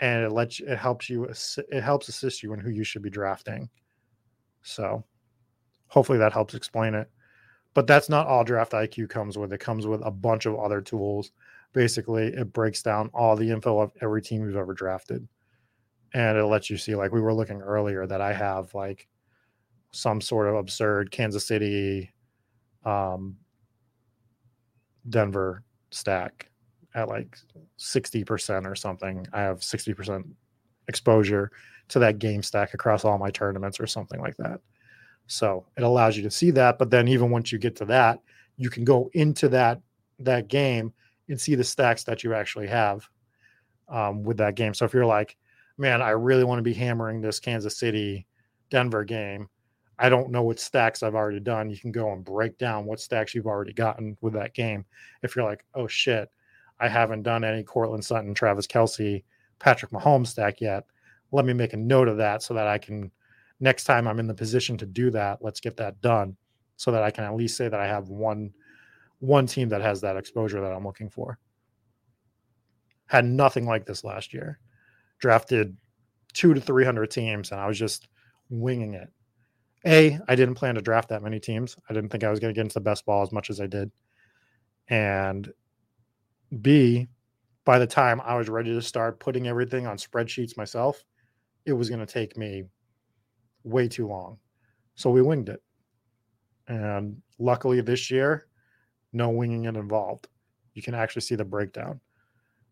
and it helps assist you in who you should be drafting. So hopefully that helps explain it. But that's not all Draft IQ comes with. It comes with a bunch of other tools. Basically, it breaks down all the info of every team we've ever drafted. And it lets you see, like we were looking earlier, that I have like some sort of absurd Kansas City, Denver stack at like 60% or something. I have 60% exposure to that game stack across all my tournaments or something like that. So it allows you to see that. But then even once you get to that, you can go into that game and see the stacks that you actually have with that game. So if you're like, man, I really want to be hammering this Kansas City Denver game. I don't know what stacks I've already done. You can go and break down what stacks you've already gotten with that game. If you're like, oh shit, I haven't done any Cortland Sutton, Travis Kelce, Patrick Mahomes stack yet. Let me make a note of that so that I can, next time I'm in the position to do that, let's get that done so that I can at least say that I have one team that has that exposure that I'm looking for. Had nothing like this last year. Drafted 200 to 300 teams, and I was just winging it. I didn't plan to draft that many teams. I didn't think I was going to get into the best ball as much as I did. And B, by the time I was ready to start putting everything on spreadsheets myself, it was going to take me way too long. So we winged it. And luckily this year, no winging it involved. You can actually see the breakdown.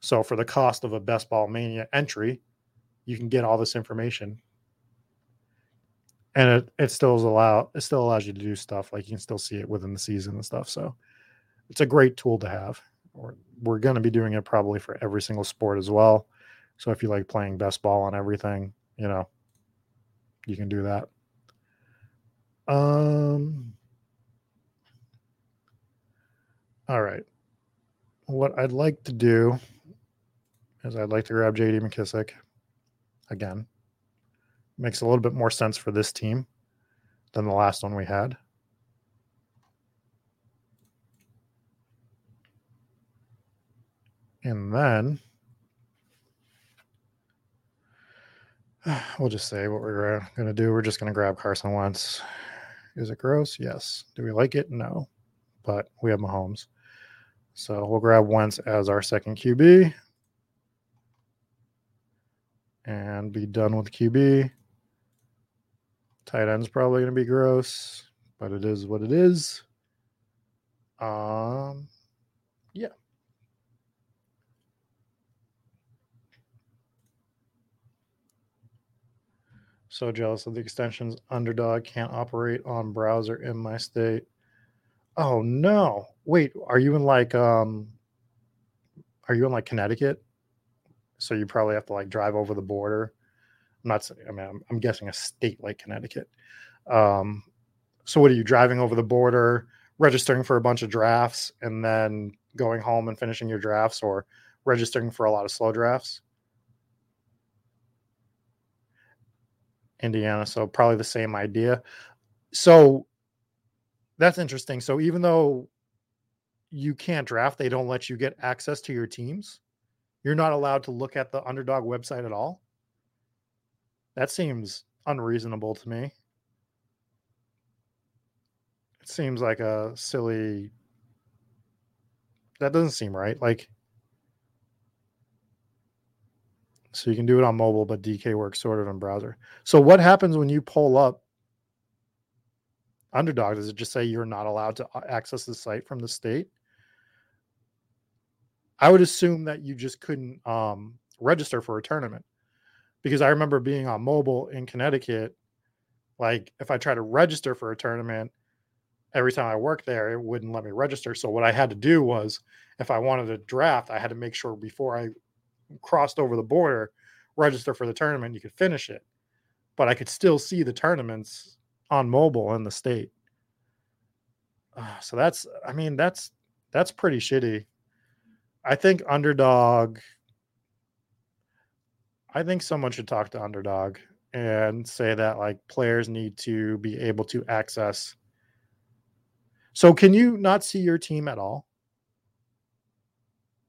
So for the cost of a Best Ball Mania entry, you can get all this information. And it still allows you to do stuff. Like, you can still see it within the season and stuff. So it's a great tool to have. We're going to be doing it probably for every single sport as well. So if you like playing best ball on everything, you can do that. All right. What I'd like to do is I'd like to grab J.D. McKissic again. Makes a little bit more sense for this team than the last one we had. And then we'll just say what we're going to do. We're just going to grab Carson Wentz. Is it gross? Yes. Do we like it? No. But we have Mahomes. So we'll grab Wentz as our second QB and be done with QB. Tight end's probably going to be gross, but it is what it is. Yeah. So jealous of the extensions. Underdog can't operate on browser in my state. Oh no. Wait, are you in like Connecticut? So you probably have to drive over the border. I'm guessing a state like Connecticut. So what are you driving over the border, registering for a bunch of drafts and then going home and finishing your drafts, or registering for a lot of slow drafts? Indiana, so probably the same idea. So that's interesting. So even though you can't draft, they don't let you get access to your teams. You're not allowed to look at the Underdog website at all. That seems unreasonable to me. It seems like a silly... That doesn't seem right. So you can do it on mobile, but DK works sort of in browser. So what happens when you pull up Underdog? Does it just say you're not allowed to access the site from the state? I would assume that you just couldn't register for a tournament, because I remember being on mobile in Connecticut. If I try to register for a tournament, every time I worked there, it wouldn't let me register. So what I had to do was, if I wanted to draft, I had to make sure before I crossed over the border, register for the tournament, you could finish it. But I could still see the tournaments on mobile in the state. So that's pretty shitty. I think Underdog, I think someone should talk to Underdog and say that players need to be able to access. So can you not see your team at all?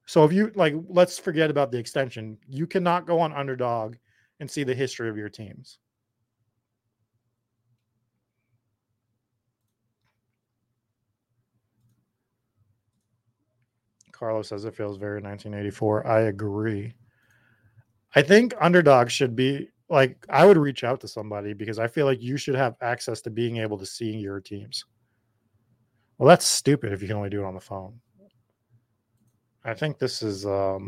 So if you let's forget about the extension. You cannot go on Underdog and see the history of your teams. Carlos says it feels very 1984. I agree. I think Underdog should be I would reach out to somebody, because I feel you should have access to being able to see your teams. Well, that's stupid if you can only do it on the phone. I think this is a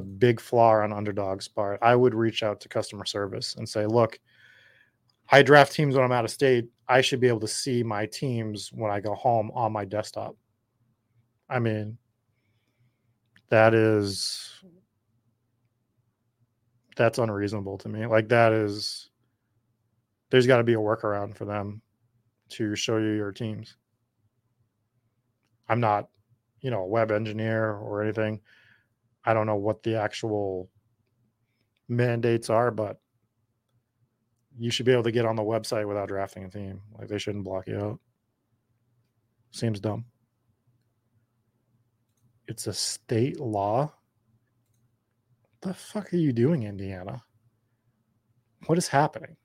big flaw on Underdog's part. I would reach out to customer service and say, look, I draft teams when I'm out of state. I should be able to see my teams when I go home on my desktop. I mean, that's unreasonable to me. There's got to be a workaround for them to show you your teams. I'm not a web engineer or anything. I don't know what the actual mandates are, but you should be able to get on the website without drafting a team. They shouldn't block you out. Seems dumb. It's a state law. What the fuck are you doing, Indiana? What is happening?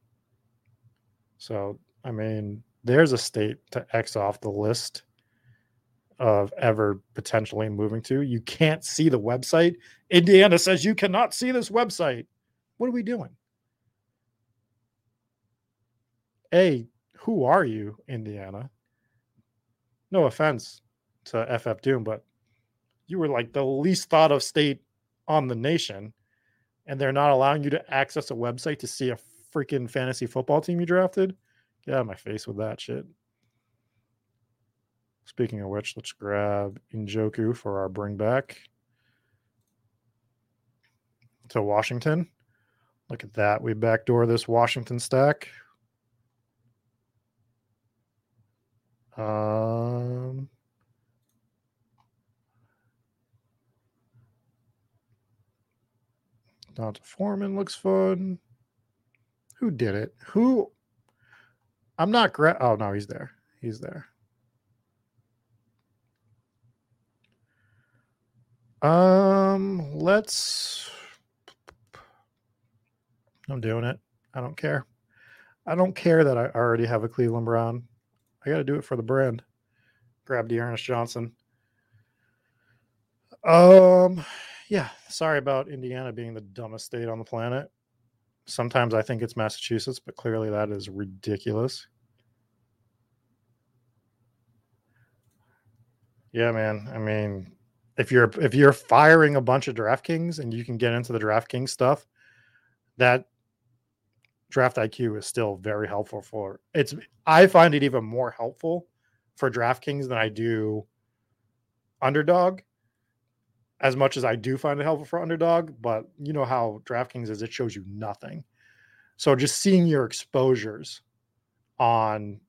So, I mean, there's a state to X off the list of ever potentially moving to. You can't see the website. Indiana says you cannot see this website. What are we doing? A, who are you, Indiana? No offense to FF Doom, but you were like the least thought of state on the nation, and they're not allowing you to access a website to see a freaking fantasy football team you drafted? Get out of my face with that shit. Speaking of which, let's grab Njoku for our bring back to Washington. Look at that. We backdoor this Washington stack. Dante Foreman looks fun. Who did it? Who? I'm not. Oh, no, he's there. He's there. Let's. I'm doing it. I don't care. I don't care that I already have a Cleveland Brown. I got to do it for the brand. Grab D'Ernest Johnson. Yeah, sorry about Indiana being the dumbest state on the planet. Sometimes I think it's Massachusetts, but clearly that is ridiculous. Yeah, man. I mean, if you're firing a bunch of DraftKings and you can get into the DraftKings stuff, that Draft IQ is still very helpful for it's. I find it even more helpful for DraftKings than I do Underdog, as much as I do find it helpful for Underdog. But you know how DraftKings is, it shows you nothing. So just seeing your exposures on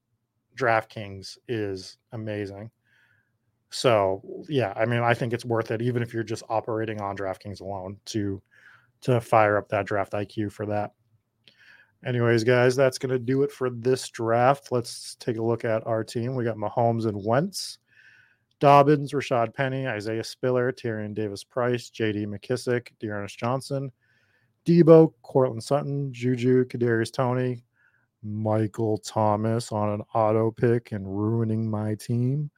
DraftKings is amazing. So yeah, I mean, I think it's worth it, even if you're just operating on DraftKings alone, to fire up that Draft IQ for that. Anyways, guys, that's going to do it for this draft. Let's take a look at our team. We got Mahomes and Wentz, Dobbins, Rashad Penny, Isaiah Spiller, Tyrion Davis-Price, J.D. McKissic, D'Ernest Johnson, Deebo, Cortland Sutton, Juju, Kadarius Toney, Michael Thomas on an auto pick and ruining my team,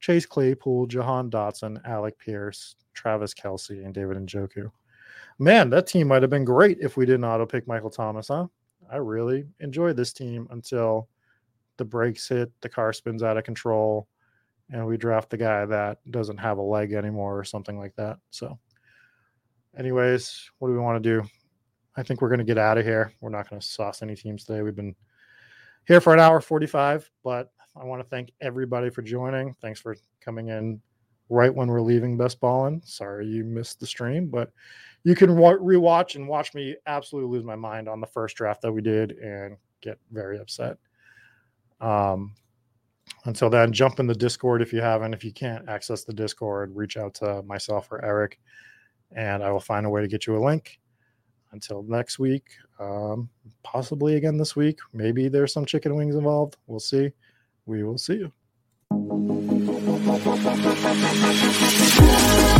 Chase Claypool, Jahan Dotson, Alec Pierce, Travis Kelce, and David Njoku. Man, that team might have been great if we didn't auto pick Michael Thomas, huh? I really enjoyed this team until the brakes hit, the car spins out of control, and we draft the guy that doesn't have a leg anymore or something like that. So anyways, what do we want to do? I think we're going to get out of here. We're not going to sauce any teams today. We've been here for an hour 45, but I want to thank everybody for joining. Thanks for coming in right when we're leaving Best Ballin'. Sorry you missed the stream, but you can rewatch and watch me absolutely lose my mind on the first draft that we did and get very upset. Until then, jump in the Discord if you haven't. If you can't access the Discord, reach out to myself or Eric, and I will find a way to get you a link. Until next week, possibly again this week. Maybe there's some chicken wings involved. We'll see. We will see you. We'll be right back.